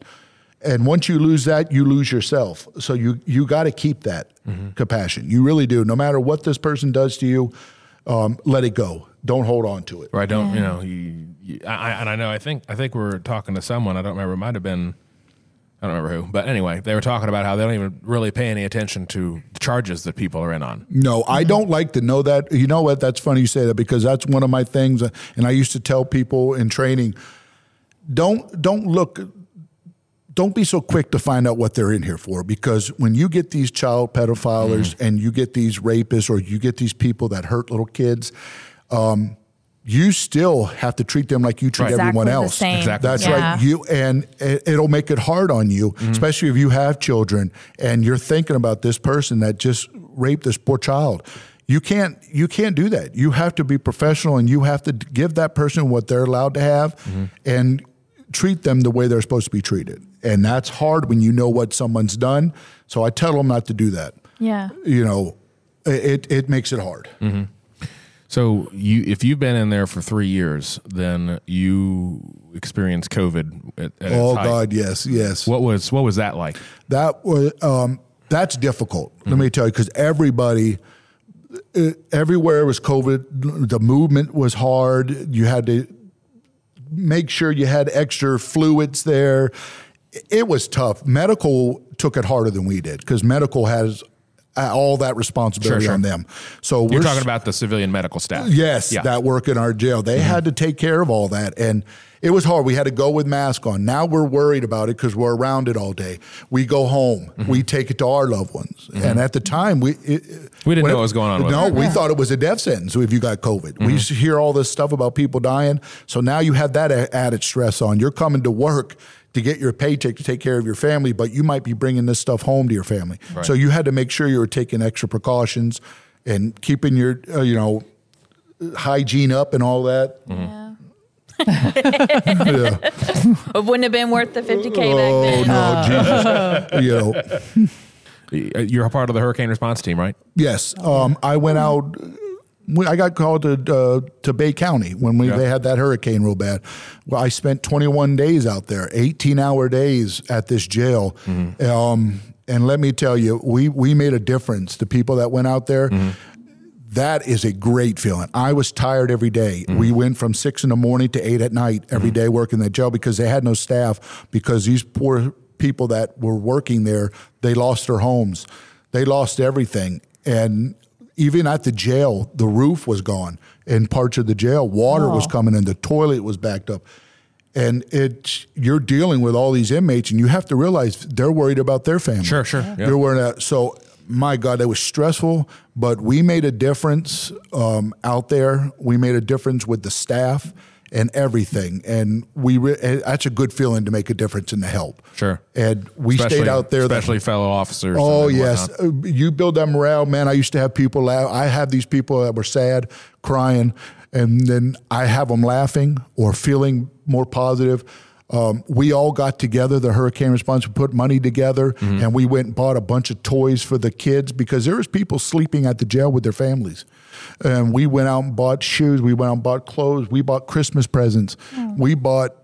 And once you lose that, you lose yourself. So you you got to keep that mm-hmm. compassion. You really do. No matter what this person does to you, um, let it go. Don't hold on to it. Right? Don't yeah. you know? You, you, I, and I know. I think I think we were talking to someone. I don't remember. It might have been. I don't remember who. But anyway, they were talking about how they don't even really pay any attention to the charges that people are in on. No, I don't like to know that. You know what? That's funny you say that because that's one of my things. And I used to tell people in training, don't don't look. Don't be so quick to find out what they're in here for, because when you get these child pedophiles mm. and you get these rapists or you get these people that hurt little kids, um, you still have to treat them like you treat exactly everyone else. The same. Exactly. That's yeah. right. You and it, it'll make it hard on you, mm. especially if you have children and you're thinking about this person that just raped this poor child. You can't you can't do that. You have to be professional and you have to give that person what they're allowed to have mm-hmm. and treat them the way they're supposed to be treated. And that's hard when you know what someone's done. So I tell them not to do that. Yeah. You know, it it makes it hard. Mm-hmm. So you, if you've been in there for three years, then you experienced COVID. At, at oh, God, yes, yes. What was what was that like? That was um, that's difficult. Mm-hmm. Let me tell you, because everybody, everywhere was COVID. The movement was hard. You had to make sure you had extra fluids there. It was tough. Medical took it harder than we did because medical has all that responsibility sure, sure. on them. So You're we're, talking about the civilian medical staff. Yes, yeah. that work in our jail. They mm-hmm. had to take care of all that, and it was hard. We had to go with masks on. Now we're worried about it because we're around it all day. We go home. Mm-hmm. We take it to our loved ones. Mm-hmm. And at the time, we it, we didn't know what was going on with No, it. we yeah. thought it was a death sentence if you got COVID. Mm-hmm. We used to hear all this stuff about people dying. So now you have that added stress on. You're coming to work to get your paycheck to take care of your family, but you might be bringing this stuff home to your family. Right. So you had to make sure you were taking extra precautions and keeping your, uh, you know, hygiene up and all that. Mm-hmm. Yeah. yeah. It wouldn't have been worth the fifty K back then. Oh, no, Jesus. you know. You're a part of the hurricane response team, right? Yes. Um, I went out. I got called to uh, to Bay County when we yeah. they had that hurricane real bad. Well, I spent twenty-one days out there, eighteen-hour days at this jail. Mm-hmm. Um, and let me tell you, we, we made a difference. The people that went out there, mm-hmm. that is a great feeling. I was tired every day. Mm-hmm. We went from six in the morning to eight at night every mm-hmm. day working that jail because they had no staff, because these poor people that were working there, they lost their homes. They lost everything. And even at the jail, the roof was gone in parts of the jail. Water Aww. was coming in. The toilet was backed up. And it's, you're dealing with all these inmates, and you have to realize they're worried about their family. Sure, sure. Yeah. They're worried about, so my God, that was stressful, but we made a difference um, out there. We made a difference with the staff and everything. And we re- and that's a good feeling to make a difference and to help. Sure. And we especially, stayed out there. Especially that, fellow officers. Oh, yes. Whatnot. You build that morale. Man, I used to have people laugh. I have these people that were sad, crying, and then I have them laughing or feeling more positive. Um, we all got together, the hurricane response, we put money together, mm-hmm. and we went and bought a bunch of toys for the kids because there was people sleeping at the jail with their families. And we went out and bought shoes. We went out and bought clothes. We bought Christmas presents. Mm. We bought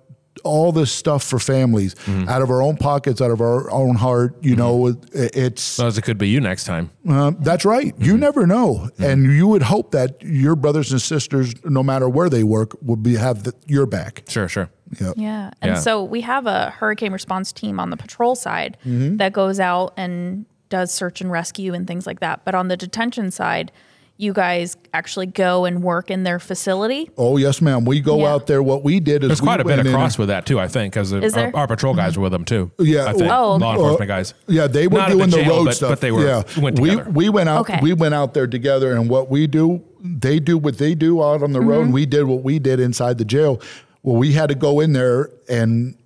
all this stuff for families mm-hmm. out of our own pockets, out of our own heart. You mm-hmm. know, it's... Well, as it could be you next time. Uh, that's right. Mm-hmm. You never know. Mm-hmm. And you would hope that your brothers and sisters, no matter where they work, would be have the, your back. Sure, sure. Yep. Yeah. And yeah. so we have a hurricane response team on the patrol side mm-hmm. that goes out and does search and rescue and things like that. But on the detention side, you guys actually go and work in their facility? Oh, yes, ma'am. We go yeah. out there. What we did is There's we quite a bit of cross with that, too, I think, because our, our patrol guys mm-hmm. were with them, too. Yeah. I think. Oh. Law enforcement guys. Yeah, they were Not doing the, jail, the road but, stuff. But they were, yeah. went together. We, we, went out, okay. we went out there together, and what we do, they do what they do out on the mm-hmm. road, and we did what we did inside the jail. Well, we had to go in there and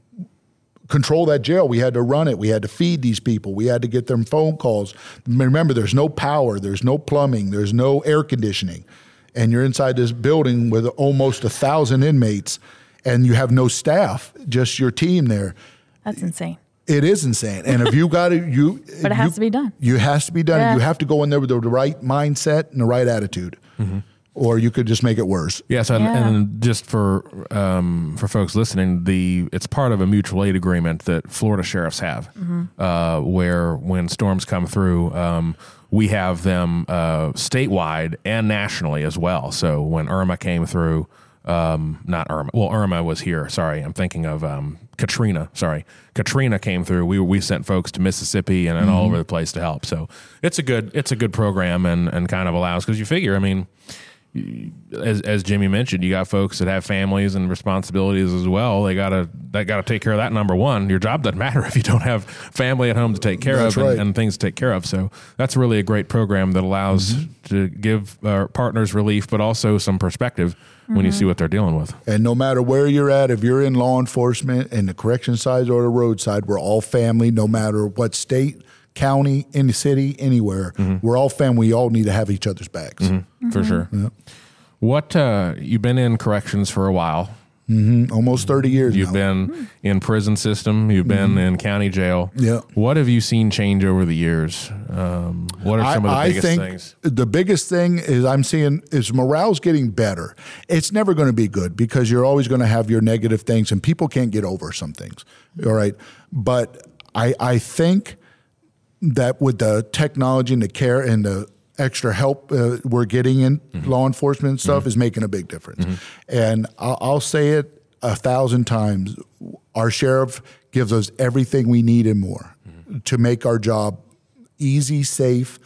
control that jail. We had to run it. We had to feed these people. We had to get them phone calls. Remember, there's no power. There's no plumbing. There's no air conditioning. And you're inside this building with almost a thousand inmates, and you have no staff, just your team there. That's insane. It is insane. And if you got it, you... but it has you, to be done. You has to be done. Yeah. You have to go in there with the right mindset and the right attitude. Mm-hmm. Or you could just make it worse. Yes, and, yeah. and just for um, for folks listening, the it's part of a mutual aid agreement that Florida sheriffs have, mm-hmm. uh, where when storms come through, um, we have them uh, statewide and nationally as well. So when Irma came through, um, not Irma, well, Irma was here. Sorry, I'm thinking of um, Katrina. Sorry, Katrina came through. We we sent folks to Mississippi and, and mm-hmm. all over the place to help. So it's a good it's a good program and and kind of allows because you figure, I mean. As as Jimmy mentioned, you got folks that have families and responsibilities as well. They gotta they gotta take care of that number one. Your job doesn't matter if you don't have family at home to take care that's of right. and, and things to take care of. So that's really a great program that allows mm-hmm. to give our partners relief, but also some perspective mm-hmm. when you see what they're dealing with. And no matter where you're at, if you're in law enforcement and the correction side or the roadside, we're all family. No matter what state, county, in the city, anywhere, mm-hmm. we're all family. We all need to have each other's backs. Mm-hmm. Mm-hmm. For sure. Yeah. What, uh, you've been in corrections for a while. Mm-hmm. Almost thirty years You've now. been mm-hmm. in prison system. You've been mm-hmm. in county jail. Yeah. What have you seen change over the years? Um, what are some I, of the I biggest think things? The biggest thing is I'm seeing is morale's getting better. It's never going to be good because you're always going to have your negative things and people can't get over some things. All right. But I, I think that with the technology and the care and the extra help uh, we're getting in mm-hmm. law enforcement and stuff mm-hmm. is making a big difference. Mm-hmm. And I'll, I'll say it, a thousand times, our sheriff gives us everything we need and more mm-hmm. to make our job easy, safe,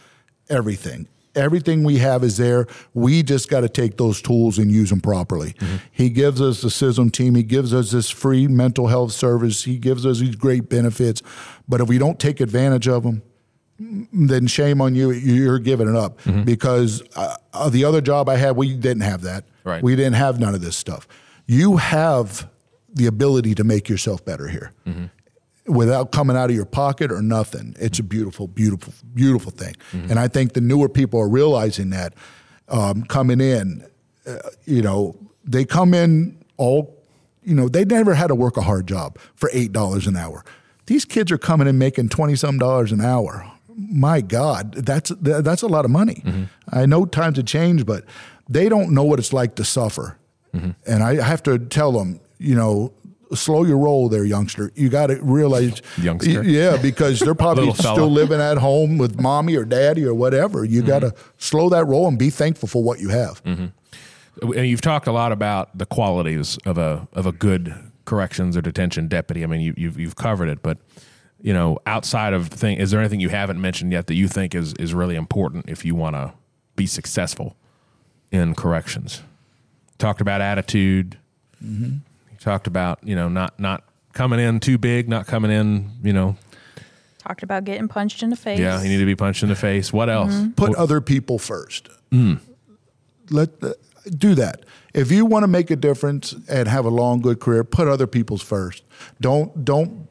everything. Everything we have is there. We just got to take those tools and use them properly. Mm-hmm. He gives us the S I S M team. He gives us this free mental health service. He gives us these great benefits. But if we don't take advantage of them, then shame on you. You're giving it up. Mm-hmm. Because uh, the other job I had, we didn't have that. Right. We didn't have none of this stuff. You have the ability to make yourself better here. Mm-hmm. Without coming out of your pocket or nothing. It's a beautiful, beautiful, beautiful thing. Mm-hmm. And I think the newer people are realizing that um, coming in, uh, you know, they come in all, you know, they never had to work a hard job for eight dollars an hour. These kids are coming in making twenty some dollars an hour. My God, that's, that's a lot of money. Mm-hmm. I know times have changed, but they don't know what it's like to suffer. Mm-hmm. And I have to tell them, you know, slow your roll there, youngster. You got to realize, youngster. Yeah, because they're probably still living at home with mommy or daddy or whatever. You mm-hmm. got to slow that roll and be thankful for what you have. Mm-hmm. And you've talked a lot about the qualities of a of a good corrections or detention deputy. I mean, you, you've you've covered it, but you know, outside of thing, is there anything you haven't mentioned yet that you think is is really important if you want to be successful in corrections? Talked about attitude. Mm-hmm. Talked about, you know, not not coming in too big, not coming in, you know. Talked about getting punched in the face. Yeah, you need to be punched in the face. What else? Mm-hmm. Put what? Other people first. Mm. Let the, do that. If you want to make a difference and have a long, good career, put other people's first. Don't don't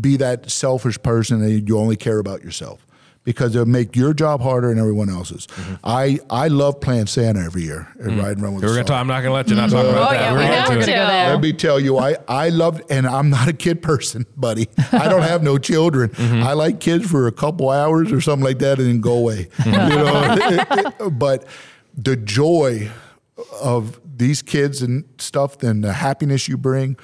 be that selfish person that you only care about yourself, because it'll make your job harder and everyone else's. Mm-hmm. I, I love playing Santa every year and mm-hmm. riding around with we're the gonna I'm not going to let you not mm-hmm. talk about oh, that. Yeah, we're we have to. Go there. Let me tell you, I, I loved, and I'm not a kid person, buddy. I don't have no children. Mm-hmm. I like kids for a couple hours or something like that and then go away. Mm-hmm. You know? it, it, but the joy of these kids and stuff and the happiness you bring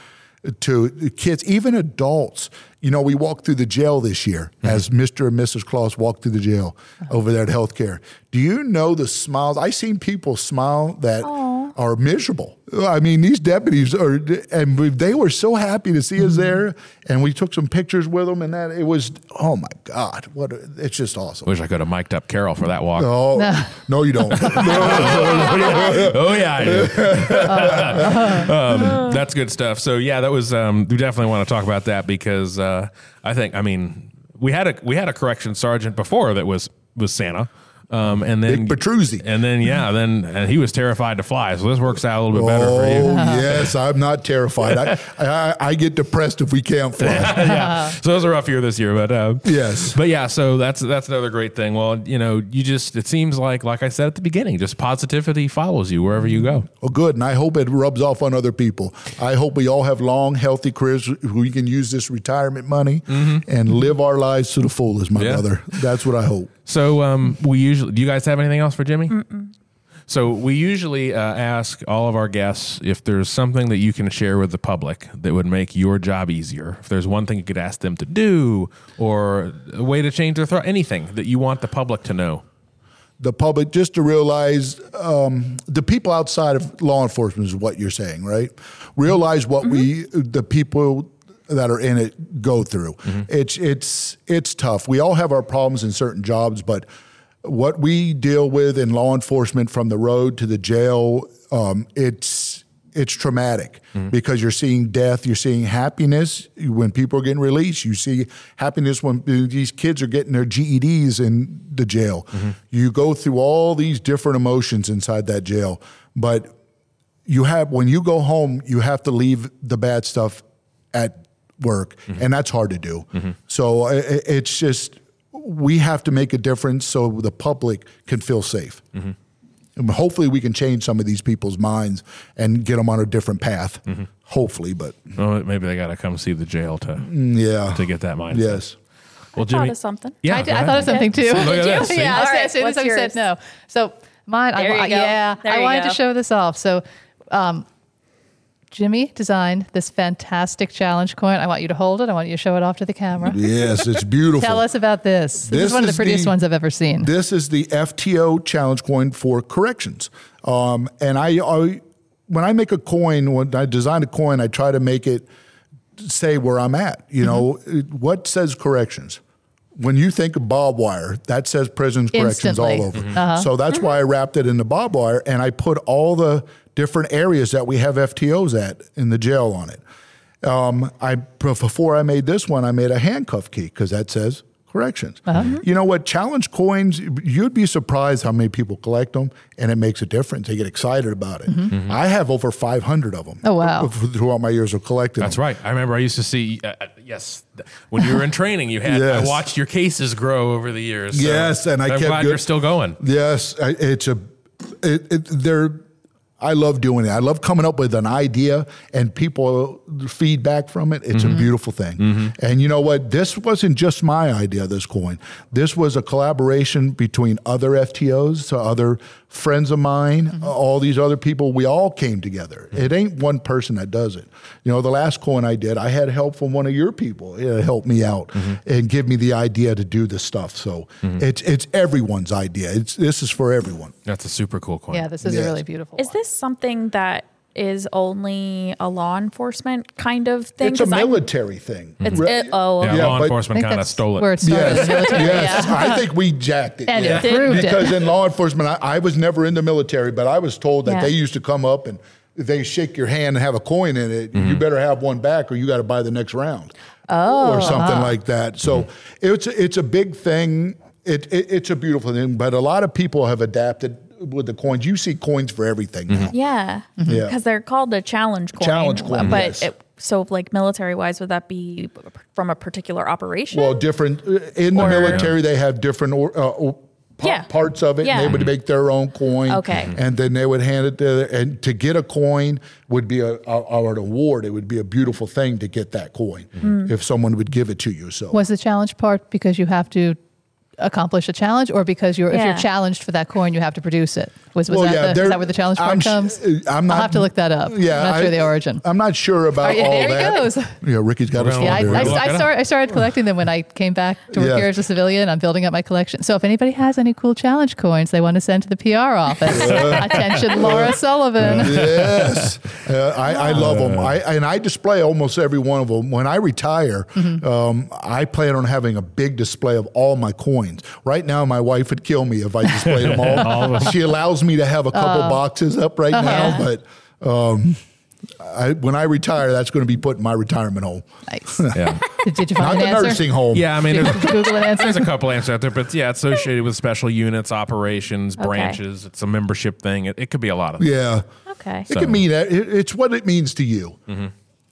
to kids, even adults. You know, we walked through the jail this year mm-hmm. as Mister and Missus Claus walked through the jail over there at healthcare. Do you know the smiles? I seen people smile that Aww. Are miserable. I mean, these deputies are, and they were so happy to see mm-hmm. us there. And we took some pictures with them, and that it was, oh my God, what? A, it's just awesome. Wish I could have mic'd up Carol for that walk. Oh, no, no, you don't. No, no, no, no. Oh yeah, I do. um, that's good stuff. So yeah, that was. Um, we definitely want to talk about that because. Uh, Uh, I think, I mean, we had a we had a correction sergeant before that was was Santa, um, and then Big Petruzzi, and then yeah, then and he was terrified to fly. So this works out a little bit better oh, for you. Oh yes, I'm not terrified. I, I I get depressed if we can't fly. yeah, yeah. So it was a rough year this year, but uh, yes, but yeah. So that's that's another great thing. Well, you know, you just it seems like like I said at the beginning, just positivity follows you wherever you go. Oh, good, and I hope it rubs off on other people. I hope we all have long, healthy careers who we can use this retirement money mm-hmm. and live our lives to the fullest, my yeah. brother. That's what I hope. So um, we usually, do you guys have anything else for Jimmy? Mm-mm. So we usually uh, ask all of our guests if there's something that you can share with the public that would make your job easier. If there's one thing you could ask them to do or a way to change their thought, anything that you want the public to know. The public, just to realize um, the people outside of law enforcement is what you're saying, right? Realize what mm-hmm. we, the people that are in it go through. Mm-hmm. It's it's it's tough. We all have our problems in certain jobs, but what we deal with in law enforcement from the road to the jail, um, it's it's traumatic mm-hmm. because you're seeing death, you're seeing happiness when people are getting released, you see happiness when these kids are getting their G E Ds in the jail. Mm-hmm. You go through all these different emotions inside that jail, but you have when you go home, you have to leave the bad stuff at work. Mm-hmm. And that's hard to do. Mm-hmm. So it, it's just, we have to make a difference so the public can feel safe. Mm-hmm. And hopefully we can change some of these people's minds and get them on a different path. Mm-hmm. Hopefully, but. Well, maybe they got to come see the jail to, yeah. to get that mindset. Yes. Well, I Jimmy, thought of something. Yeah, I, did, I thought of something too. So did you? Yeah, all right, as soon as I said no. So mine, I, yeah, I wanted go. to show this off. So, um, Jimmy designed this fantastic challenge coin. I want you to hold it. I want you to show it off to the camera. Yes, it's beautiful. Tell us about this. This, this is one is of the prettiest the, ones I've ever seen. This is the F T O challenge coin for corrections. Um, and I, I when I make a coin, when I design a coin, I try to make it say where I'm at. You mm-hmm. know, what says corrections? When you think of barbed wire, that says prisons, corrections all over. Mm-hmm. Uh-huh. So that's mm-hmm. why I wrapped it in the barbed wire, and I put all the different areas that we have F T Os at in the jail on it. Um, I before I made this one, I made a handcuff key because that says corrections. Uh-huh. You know what? Challenge coins, you'd be surprised how many people collect them, and it makes a difference. They get excited about it. Mm-hmm. Mm-hmm. I have over five hundred of them. Oh, wow. Throughout my years of collecting That's them. Right. I remember I used to see, uh, yes, when you were in training, you had, yes. I watched your cases grow over the years. So yes, and I I'm kept glad good. You're still going. Yes, I, it's a, it, it, they're, I love doing it. I love coming up with an idea and people feedback from it. It's mm-hmm. a beautiful thing. Mm-hmm. And you know what? This wasn't just my idea, this coin. This was a collaboration between other F T Os, so other friends of mine, mm-hmm. all these other people. We all came together. Mm-hmm. It ain't one person that does it. You know, the last coin I did, I had help from one of your people. It helped me out mm-hmm. and give me the idea to do this stuff. So mm-hmm. it's it's everyone's idea. It's This is for everyone. That's a super cool coin. Yeah, this is yes. a really beautiful one. Is this something that is only a law enforcement kind of thing? It's a military I, thing. It's, it, oh, yeah, yeah, law enforcement kind of stole it. Where it started. Yes, yes. Yeah. I think we jacked it. And yeah. it proved because it. In law enforcement, I, I was never in the military, but I was told that yeah. they used to come up and they shake your hand and have a coin in it. Mm-hmm. You better have one back or you got to buy the next round oh, or something huh. like that. So mm-hmm. it's, it's a big thing. It, it It's a beautiful thing, but a lot of people have adapted with the coins. You see coins for everything mm-hmm. now. Yeah. Mm-hmm. Yeah. Because they're called a challenge coin. Challenge coin, but yes. It, so like military-wise, would that be from a particular operation? Well, different. In or, the military, they have different or, uh, or yeah. parts of it. Yeah. And they would make their own coin. Okay. Mm-hmm. And then they would hand it to, and to get a coin would be a, a, an award. It would be a beautiful thing to get that coin mm-hmm. if someone would give it to you. So was the challenge part because you have to accomplish a challenge, or because you're yeah. if you're challenged for that coin, you have to produce it. Was, was well, that yeah, the, is that where the challenge part I'm comes? Sh- I'm not, I'll have to look that up. Yeah, I'm not I, sure the origin. I'm not sure about you, all there that. There he goes. Yeah, Ricky's got his. Yeah, I, I, I, start, I started collecting them when I came back to work yeah. here as a civilian. I'm building up my collection. So if anybody has any cool challenge coins they want to send to the P R office, uh, attention, Laura Sullivan. Yes, uh, I, I love them. I and I display almost every one of them. When I retire, mm-hmm. um, I plan on having a big display of all my coins. Right now, my wife would kill me if I displayed them all. all she allows me to have a couple uh, boxes up right uh-huh. now, but um, I, when I retire, that's going to be put in my retirement home. Nice. Yeah. Did you find Not an the answer? Nursing home. Yeah, I mean, there's, Google an answer? There's a couple answers out there, but yeah, it's associated with special units, operations, okay. branches. It's a membership thing. It, it could be a lot of things. Yeah. Okay. It so. Could mean it, it's what it means to you. Mm-hmm.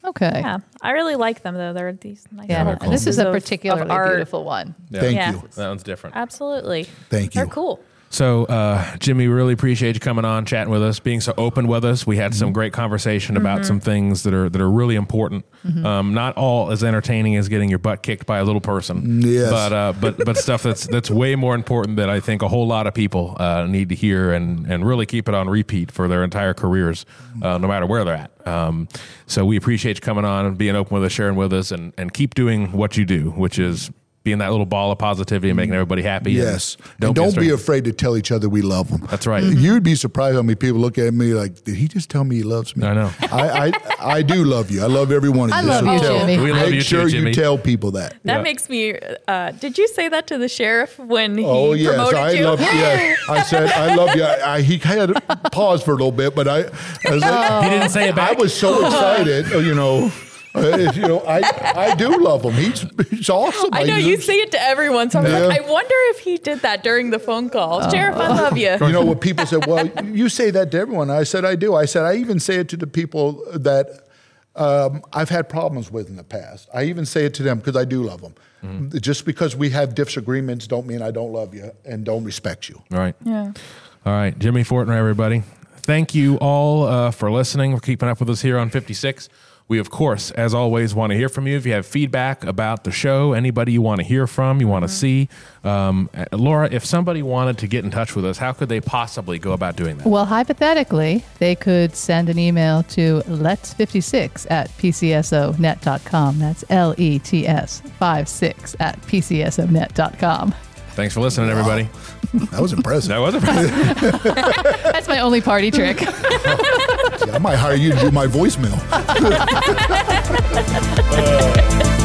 Okay. Yeah, I really like them though. They're these nice. Yeah, cool. And this is a particularly of, of beautiful one. Yeah. Thank yeah. you. That one's different. Absolutely. Thank you. They're cool. So, uh, Jimmy, really appreciate you coming on, chatting with us, being so open with us. We had mm-hmm. some great conversation mm-hmm. about some things that are that are really important. Mm-hmm. Um, not all as entertaining as getting your butt kicked by a little person, yes. but uh, but but stuff that's that's way more important that I think a whole lot of people uh, need to hear and and really keep it on repeat for their entire careers, uh, no matter where they're at. Um, so we appreciate you coming on and being open with us, sharing with us, and and keep doing what you do, which is being that little ball of positivity and making everybody happy. Yes. And don't and don't be, be afraid to tell each other we love them. That's right. Mm-hmm. You'd be surprised how many people look at me like, did he just tell me he loves me? I know. I I, I do love you. I love every one of I you. I love so you, tell, Jimmy. We love Make you sure too, Jimmy. You tell people that. That yeah. makes me, uh, did you say that to the sheriff when he oh, yes, promoted I you? Oh, yes. I said, I love you. I, I, he had paused for a little bit, but I, I was like, oh. He didn't say it back. I was so excited, you know. you know, I, I do love him. He's he's awesome. I know I you say it to everyone. So I'm yeah. like, I wonder if he did that during the phone call. Oh. Sheriff, I love you. You know what people said? Well, you say that to everyone. I said I do. I said I even say it to the people that um, I've had problems with in the past. I even say it to them because I do love them. Mm-hmm. Just because we have disagreements don't mean I don't love you and don't respect you. All right. Yeah. All right, Jimmy Fortner, everybody. Thank you all uh, for listening, for keeping up with us here on fifty-six. We, of course, as always, want to hear from you. If you have feedback about the show, anybody you want to hear from, you want to see. Um, Laura, if somebody wanted to get in touch with us, how could they possibly go about doing that? Well, hypothetically, they could send an email to lets fifty-six at p c s o net dot com. That's L E T S fifty-six at p c s o net dot com. Thanks for listening, wow. everybody. That was impressive. That was impressive. That's my only party trick. Yeah, I might hire you to do my voicemail. uh.